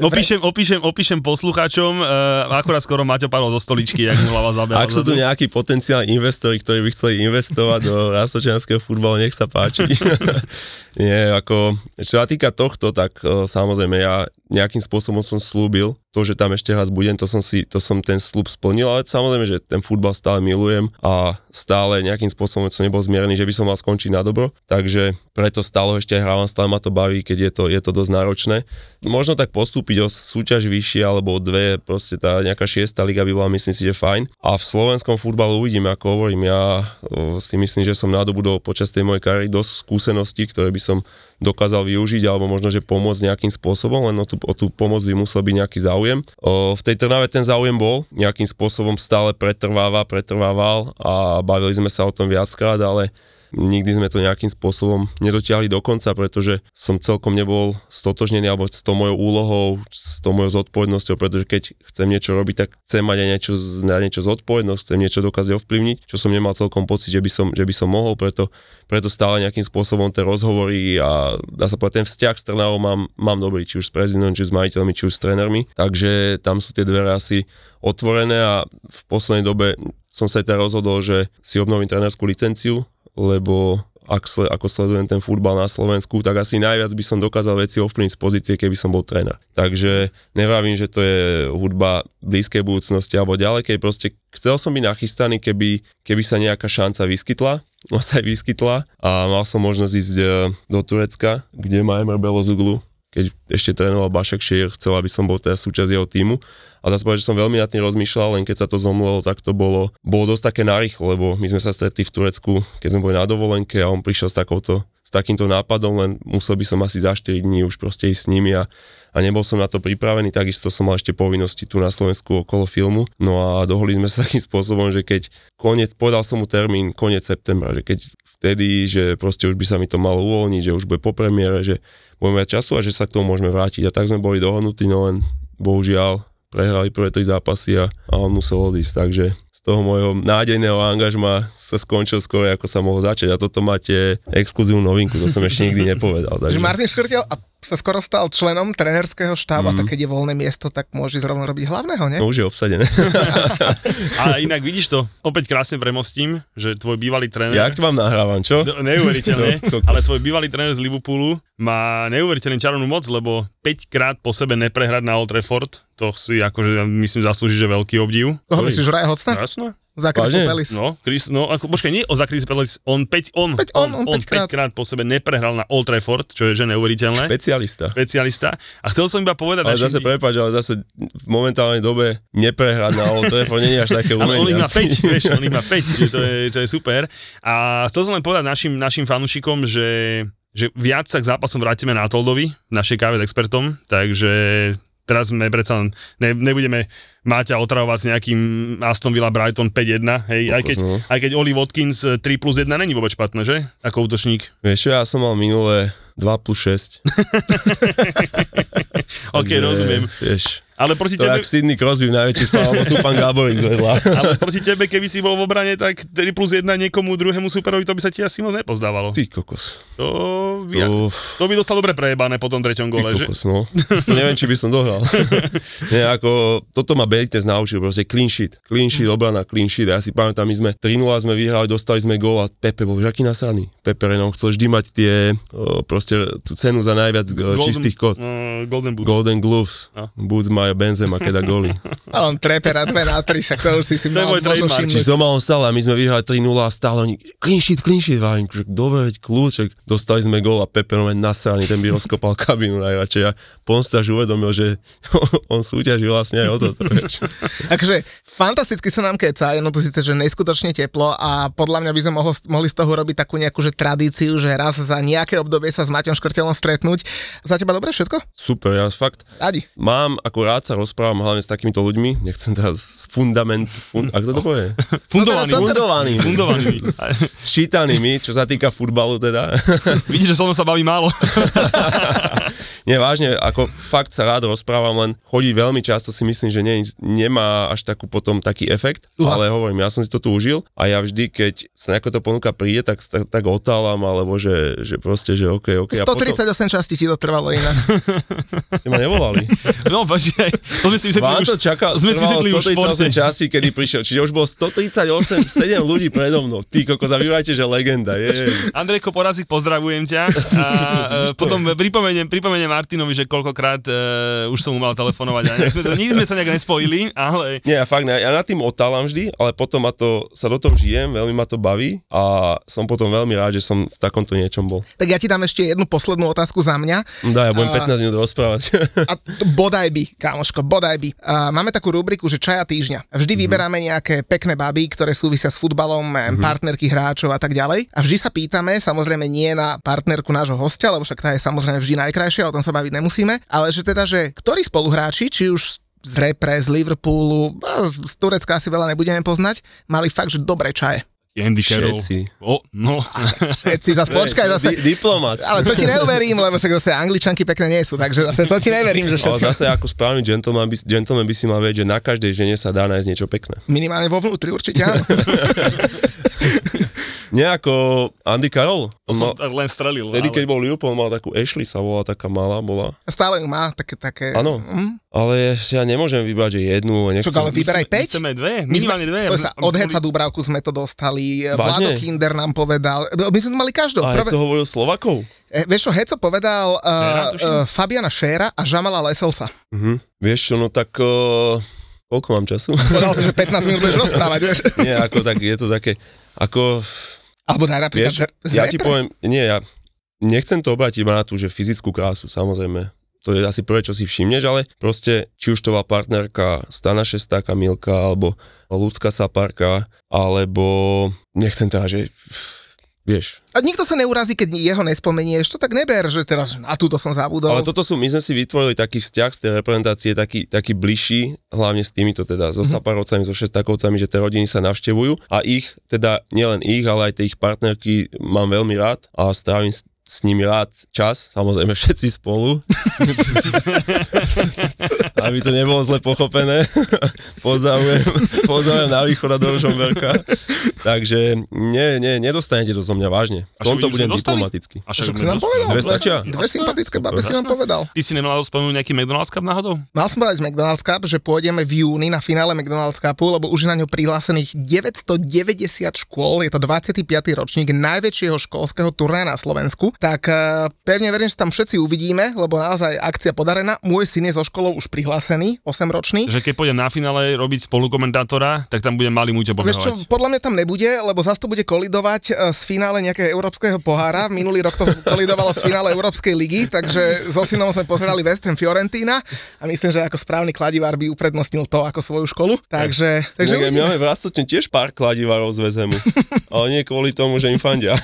Opíšem poslucháčom, akorát skoro Maťo padol zo stoličky, jak mu hlava zabehla. Ak sú tu nejakí potenciálni investori, ktorí by chceli investovať do rastočanského futbalu, nech sa páči. Nie, ako čo sa týka tohto, tak samozrejme ja nejakým spôsobom som slúbil to, že tam ešte raz budem, to som ten sľub splnil, ale samozrejme, že ten futbal stále milujem a stále nejakým spôsobom som nebol zmierený, že by som mal skončiť na dobro, takže preto stále ešte hrávam, stále ma to baví, keď je to dosť náročné. Možno tak postúpiť o súťaž vyššie alebo o dve, proste tá nejaká 6. liga by bola, myslím si, že fajn. A v slovenskom futbalu uvidím, ako hovorím, ja si myslím, že som nadobudol počas tej mojej kariéry dosť skúseností, ktoré by som dokázal využiť, alebo možno, že pomôcť nejakým spôsobom, len o tú pomoc by musel byť nejaký záujem. V tej Trnave ten záujem bol, nejakým spôsobom stále pretrvával a bavili sme sa o tom viackrát, ale nikdy sme to nejakým spôsobom nedotiahli do konca, pretože som celkom nebol stotožnený, alebo s tou mojou úlohou, s tou mojou zodpovednosťou, pretože keď chcem niečo robiť, tak chcem mať aj niečo zodpovednosť, chcem niečo dokázať ovplyvniť, čo som nemal celkom pocit, že by som mohol, preto stále nejakým spôsobom tie rozhovory a dá sa povedať, ten vzťah s Trnavou mám dobrý, či už s prezidentom, či už s majiteľmi, či už s trénermi, takže tam sú tie dvere asi otvorené a v poslednej dobe som sa aj teda rozhodol, že si obnovím trénerskú licenciu, lebo ako sledujem ten futbal na Slovensku, tak asi najviac by som dokázal veci ovplyvniť z pozície, keby som bol tréner. Takže nevravím, že to je hudba blízkej budúcnosti alebo ďalekej, proste chcel som byť nachystaný, keby sa nejaká šanca vyskytla, ona sa aj vyskytla a mal som možnosť ísť do Turecka, kde ma Emre Belozoglu, keď ešte trénoval Başakşehir, chcel, aby som bol teda súčasť jeho týmu. A dá sa povedať, že som veľmi nad tým rozmýšľal, len keď sa to zomlelo, tak to bolo dosť také narýchlo, lebo my sme sa stretli v Turecku, keď sme boli na dovolenke a on prišiel s takýmto nápadom, len musel by som asi za 4 dní už proste ísť s nimi a nebol som na to pripravený, takisto som mal ešte povinnosti tu na Slovensku okolo filmu. No a dohodli sme sa takým spôsobom, že keď povedal som mu termín koniec septembra, že keď vtedy, že proste už by sa mi to malo uvoľniť, že už bude po premiére, že budeme mať času a že sa k tomu môžeme vrátiť. A tak sme boli dohodnutí, no len bohužiaľ prehrali prvé 3 zápasy a on musel odísť, takže z toho mojho nádejného angažma sa skončil skôr, ako sa mohol začať a toto máte exkluzívnu novinku, to som ešte nikdy nepovedal. Takže Martin Škrtel sa skoro stal členom trenerského štábu, tak keď je voľné miesto, tak môže zrovna robiť hlavného, ne? To už je obsadené. A inak vidíš to, opäť krásne premostím, že tvoj bývalý tréner... Jak to vám nahrávam, čo? Neuveriteľne, ale tvoj bývalý tréner z Liverpoolu má neuveriteľnú čarovnú moc, lebo 5 krát po sebe neprehrať na Old Trafford, to si akože, myslím, zaslúži, že veľký obdiv. Toho myslíš Raja Hocna? Jasné. Za Crystal Palace. Počkaj, nie za Crystal Palace, on 5 krát po sebe neprehral na Old Trafford, čo je že neuveriteľné. Špecialista. A chcel som iba povedať... Ale zase, prepáč, v momentálnej dobe neprehrať na Old Trafford nie je až také umenie. Ale on ich má 5, vieš, že to je super. A chcel som len povedať našim fanúšikom, že viac sa k zápasom vrátime na Toldovi, našej káve s expertom, takže... Teraz sme predsa nebudeme Máťa otravovať s nejakým Aston Villa Brighton 5-1, hej, aj keď Oli Watkins 3+1 není vôbec špatné, že? Ako útočník. Vieš, ja som mal minulé 2+6. OK, takže, rozumiem. Vieš, ale proti to tebe... jak Sidney Crosby v najväčší sláve, tu pán Gáborík zvedla. Ale proti tebe, keby si bol v obrane, tak 3+1 niekomu druhému superovi, to by sa ti asi moc nepozdávalo. Ty kokos. To by dostal dobre prejebané po tom 3. gole, že? No. To neviem, či by som dohral. Toto ma Benítez naučil, proste clean sheet, obrana, clean sheet. Ja si pamätám, my sme 3-0 sme vyhrali, dostali sme gól a Pepe bol žaký nasraný. Pepe Renom chcel vždy mať tú cenu za najviac čistých kód. Golden Gloves. Boots má Benzema, keď dá góly. A on trepe na 2-3, však to už si mal možno všimnúť. Čiže doma on stále a my sme vyhrali 3-0 a stále oni clean sheet, vážim, dobre, veď kľúček, dostali sme gól a Pepe Renom nasraný, ten by rozkopal kabinu najradšej a Ponstaž uvedomil, že on súťažil vlastne aj o toto. Takže fantasticky sa nám keca, no to síce, že neskutočne teplo a podľa mňa by sme mohli z toho robiť takú nejakú že tradíciu, že raz za nejaké obdobie sa s Maťom Škrtelom stretnúť. Za teba dobre všetko? Super, ja fakt. Radi. Mám akurát rád sa rozprávam hlavne s takýmito ľuďmi, nechcem teda s fundovanými, šítanými, čo sa týka futbalu teda. Vidíš, že som sa baví málo. Nie, vážne, ako fakt sa rád rozprávam, len chodí veľmi často, si myslím, že nemá až takú potom taký efekt, ale hovorím, ja som si to tu užil a ja vždy, keď sa nejaká to ponuka príde, tak otálam, alebo že proste, že okej. 138 potom... častí ti to trvalo inak. Ste ma nevolali. No, počkaj, to sme si vysvetlili už. Sme si vysvetlili už 138 častí, kedy prišiel, čiže už bolo 138, 7 ľudí predo mnou. Ty, koko, zavíjajte, že legenda, je. Andrejko Porazík, pozdravujem ťa a potom pripomeniem Martinovi, že koľkokrát už som mu mal telefonovať a nikdy sme sa nejak nespojili, ale... Nie, fakt ne, ja nad tým otálam vždy, ale potom sa do toho žijem, veľmi ma to baví a som potom veľmi rád, že som v takomto niečom bol. Tak ja ti dám ešte jednu poslednú otázku za mňa. Dá, ja budem 15 minút rozprávať. A bodaj by, kámoško, bodaj by. Máme takú rubriku, že čaja týždňa. Vždy vyberáme nejaké pekné baby, ktoré súvisia s futbalom, partnerky hráčov a tak ďalej. A vždy sa pýtame, samozrejme nie na partnerku nášho hostia, lebo však tá je samozrejme vždy najkrajšia, o tom sa baviť nemusíme, ale že teda, že ktorí spoluhráči, či už z repre, z Liverpoolu, z Turecka asi veľa nebudeme poznať, mali fakt, že dobré čaje. Andy Carroll. No. Všetci, zase počkaj, zase. Diplomat. Ale to ti neuverím, lebo však zase angličanky pekné nie sú, takže zase to ti neverím, že všetci. Ale zase ako správny gentleman by si mal vedieť, že na každej žene sa dá nájsť niečo pekné. Minimálne vo vnútri určite, áno. Nejako Andy Carroll. Len strelil. Vtedy, keď bol Liverpool, mal takú Ashley, sa volá, taká malá bola. A stále ju má, také... Áno, ale ja nemôžem vybrať, že jednu. Nechcem. Čo, ale vyberaj 5? Chceme dve, minimálne dve. Od Heca Dúbravku sme to dostali, Vlado Kinder nám povedal, my sme to mali každého. A Heco hovoril Slovakov? Vieš čo, Heco povedal Fabiana Schera a Jamala Leselsa. Vieš čo, no tak... Koľko mám času? Podal si, že 15 minút budeš rozprávať, vieš? Nie, ako tak, je to také, ako... Alebo daj napríklad ja ti poviem, nie, ja nechcem to obrátiť iba na tú, že fyzickú krásu, samozrejme. To je asi prvé, čo si všimneš, ale proste, či už to bola partnerka Stana Šestáka, Milka, alebo Lucka Saparka, alebo nechcem teda, že... Vieš. A nikto sa neurazí, keď jeho nespomenieš, to tak neber, že teraz na túto som zabudol. Ale toto sú, my sme si vytvorili taký vzťah z tej reprezentácie, taký bližší, hlavne s týmito teda, so Saparovcami, so Šestakovcami, že tie rodiny sa navštevujú a ich, teda nielen ich, ale aj tie ich partnerky mám veľmi rád a strávim s nimi rád čas, samozrejme všetci spolu. Aby to nebolo zle pochopené. Pozdravujem na východ a do Žomberka. Takže nie, nedostanete to zo mňa vážne. V tomto budem diplomatický. A čo si nám povedal? Dve stačia? Dve sympatické babe si nám povedal. Ty si nemal spomenúť nejaký McDonald's Cup náhodou? Mal som povedať McDonald's Cup, že pôjdeme v júni na finále McDonald's Cupu, lebo už je na ňo prihlásených 990 škôl. Je to 25. ročník najväčšieho školského turnaja na Slovensku. Tak pevne verím, že tam všetci uvidíme, lebo naozaj akcia podarená. Môj syn je zo školou už prihlásený, 8-ročný. Že keď pôjdem na finále robiť spolukomentátora, tak tam budem malý Muťo pomehovať. Vieš čo, podľa mňa tam nebude, lebo zase to bude kolidovať s finále nejakého európskeho pohára. Minulý rok to kolidovalo s finále Európskej ligy, takže so synom sme pozerali West Ham Fiorentina a myslím, že ako správny kladivár by uprednostnil to ako svoju školu. Takže máme v Rastočne tiež pár kladivárov z West Hamu. Ale nie kvôli tomu, že im fandia.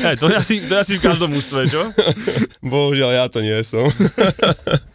Hey, to je asi v každom ústve, čo? Bohužiaľ, ja to nie som.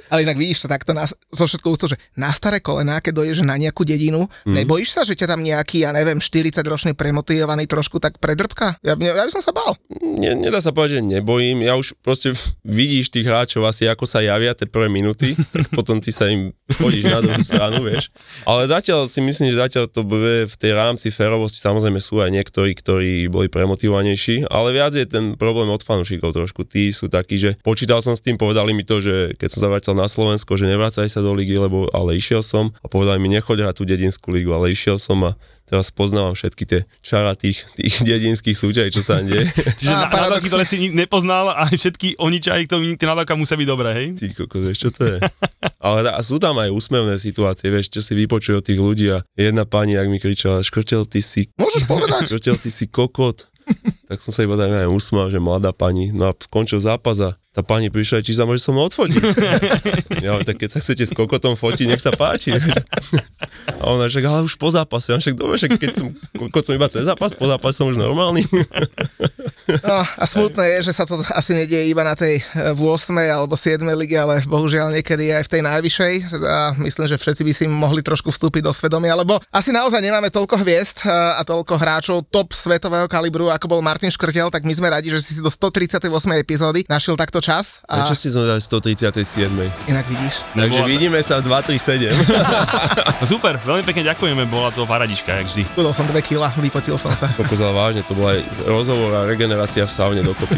Ale inak vidíš to takto so všetkou úctou, že na staré kolená, keď dojdeš na nejakú dedinu, nebojíš sa, že ťa tam nejaký, ja neviem, 40-ročný premotivovaný trošku tak predrbka? Ja by som sa bál. Nedá sa povedať, že nebojím. Ja už proste vidíš tých hráčov asi, ako sa javia tie prvé minúty, tak potom ty sa im chodíš na druhú stranu, vieš. Ale zatiaľ si myslím, že zatiaľ to bude v tej rámci férovosti, samozrejme sú aj niektorí, ktorí boli premotivovanejší, ale viac je ten problém od fanúšikov trošku. Tí sú takí, že počítal som s tým, povedali mi to, že keď som sa vrátil na Slovensko, že nevracaj sa do ligy, lebo ale išiel som a povedali mi, nechoď hrať tú dedinskú ligu, ale išiel som a teraz spoznávam všetky tie čara tých dedinských súťají, čo sa deje. Čiže nádavky, ktoré si nepoznal a všetky oni čaji, tie nádavka musia byť dobré, hej? Ty kokos, vieš, čo to je? Ale sú tam aj úsmevné situácie, vieš, čo si vypočujú od tých ľudí a jedna pani, ak mi kričala, Škrtel, ty si... Môžeš povedať? Škrtel, ty si kokot. Tak som sa iba tak usmial, že mladá pani. No a skončil zápas a tá pani prišla, či sa môže so mnou odfotiť. Ja, tak keď sa chcete s kokotom fotiť, nech sa páči. A ona však, ale už po zápase. A však dobre, však keď som, kokot som iba cez zápas, po zápase som už normálny. No, a smutné je, že sa to asi nedieje iba na tej v 8. alebo 7. lige, ale bohužiaľ niekedy aj v tej najvyššej. A myslím, že všetci by si mohli trošku vstúpiť do svedomia, lebo asi naozaj nemáme toľko hviezd a toľko hráčov top svetového kalibru, ako bol Martin Škrtel, tak my sme radi, že si do 138. epizódy našiel takto čas. A čo si to dali 137. Inak vidíš. Takže vidíme sa v 237. Super, veľmi pekne ďakujeme, bola to paradička, jak vždy. Budol som 2 kila, vypotil som sa. Pokozal vážne, to bola aj rozhovor a regenerácia v saune dokopy.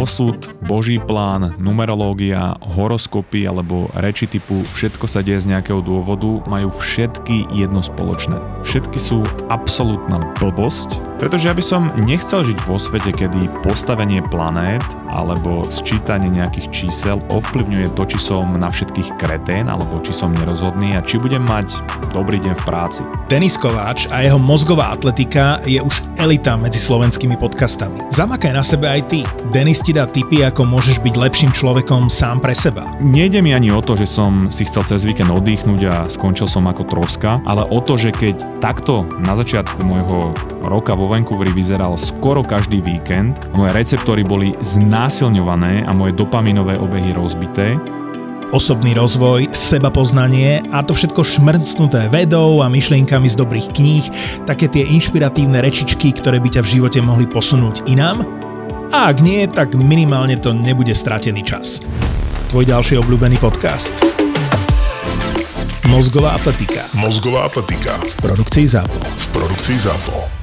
Osud, boží plán, numerológia, horoskopy alebo reči typu všetko sa deje z nejakého dôvodu majú všetky jedno spoločné. Všetky sú absolútna blbosť, pretože ja by som nechcel žiť vo svete, kedy postavenie planét alebo sčítanie nejakých čísel ovplyvňuje to, či som na všetkých kretén alebo či som nerozhodný a či budem mať dobrý deň v práci. Denis Kováč a jeho mozgová atletika je už elita medzi slovenskými podcastami. Zamakaj na sebe aj ty. Denis ti dá tipy, ako môžeš byť lepším človekom sám pre seba. Nejde mi ani o to, že som si chcel cez víkend oddychnúť a skončil som ako troska, ale o to, že keď takto na začiatku môjho roka vo Vancouveri vyzeral skoro každý víkend, moje receptory boli znásilňované a moje dopaminové obehy rozbité. Osobný rozvoj, sebapoznanie a to všetko šmrcnuté vedou a myšlienkami z dobrých kníh, také tie inšpiratívne rečičky, ktoré by ťa v živote mohli posunúť inám. A ak nie, tak minimálne to nebude stratený čas. Tvoj ďalší obľúbený podcast. Mozgová atletika. Mozgová atletika. V produkcii ZAPO.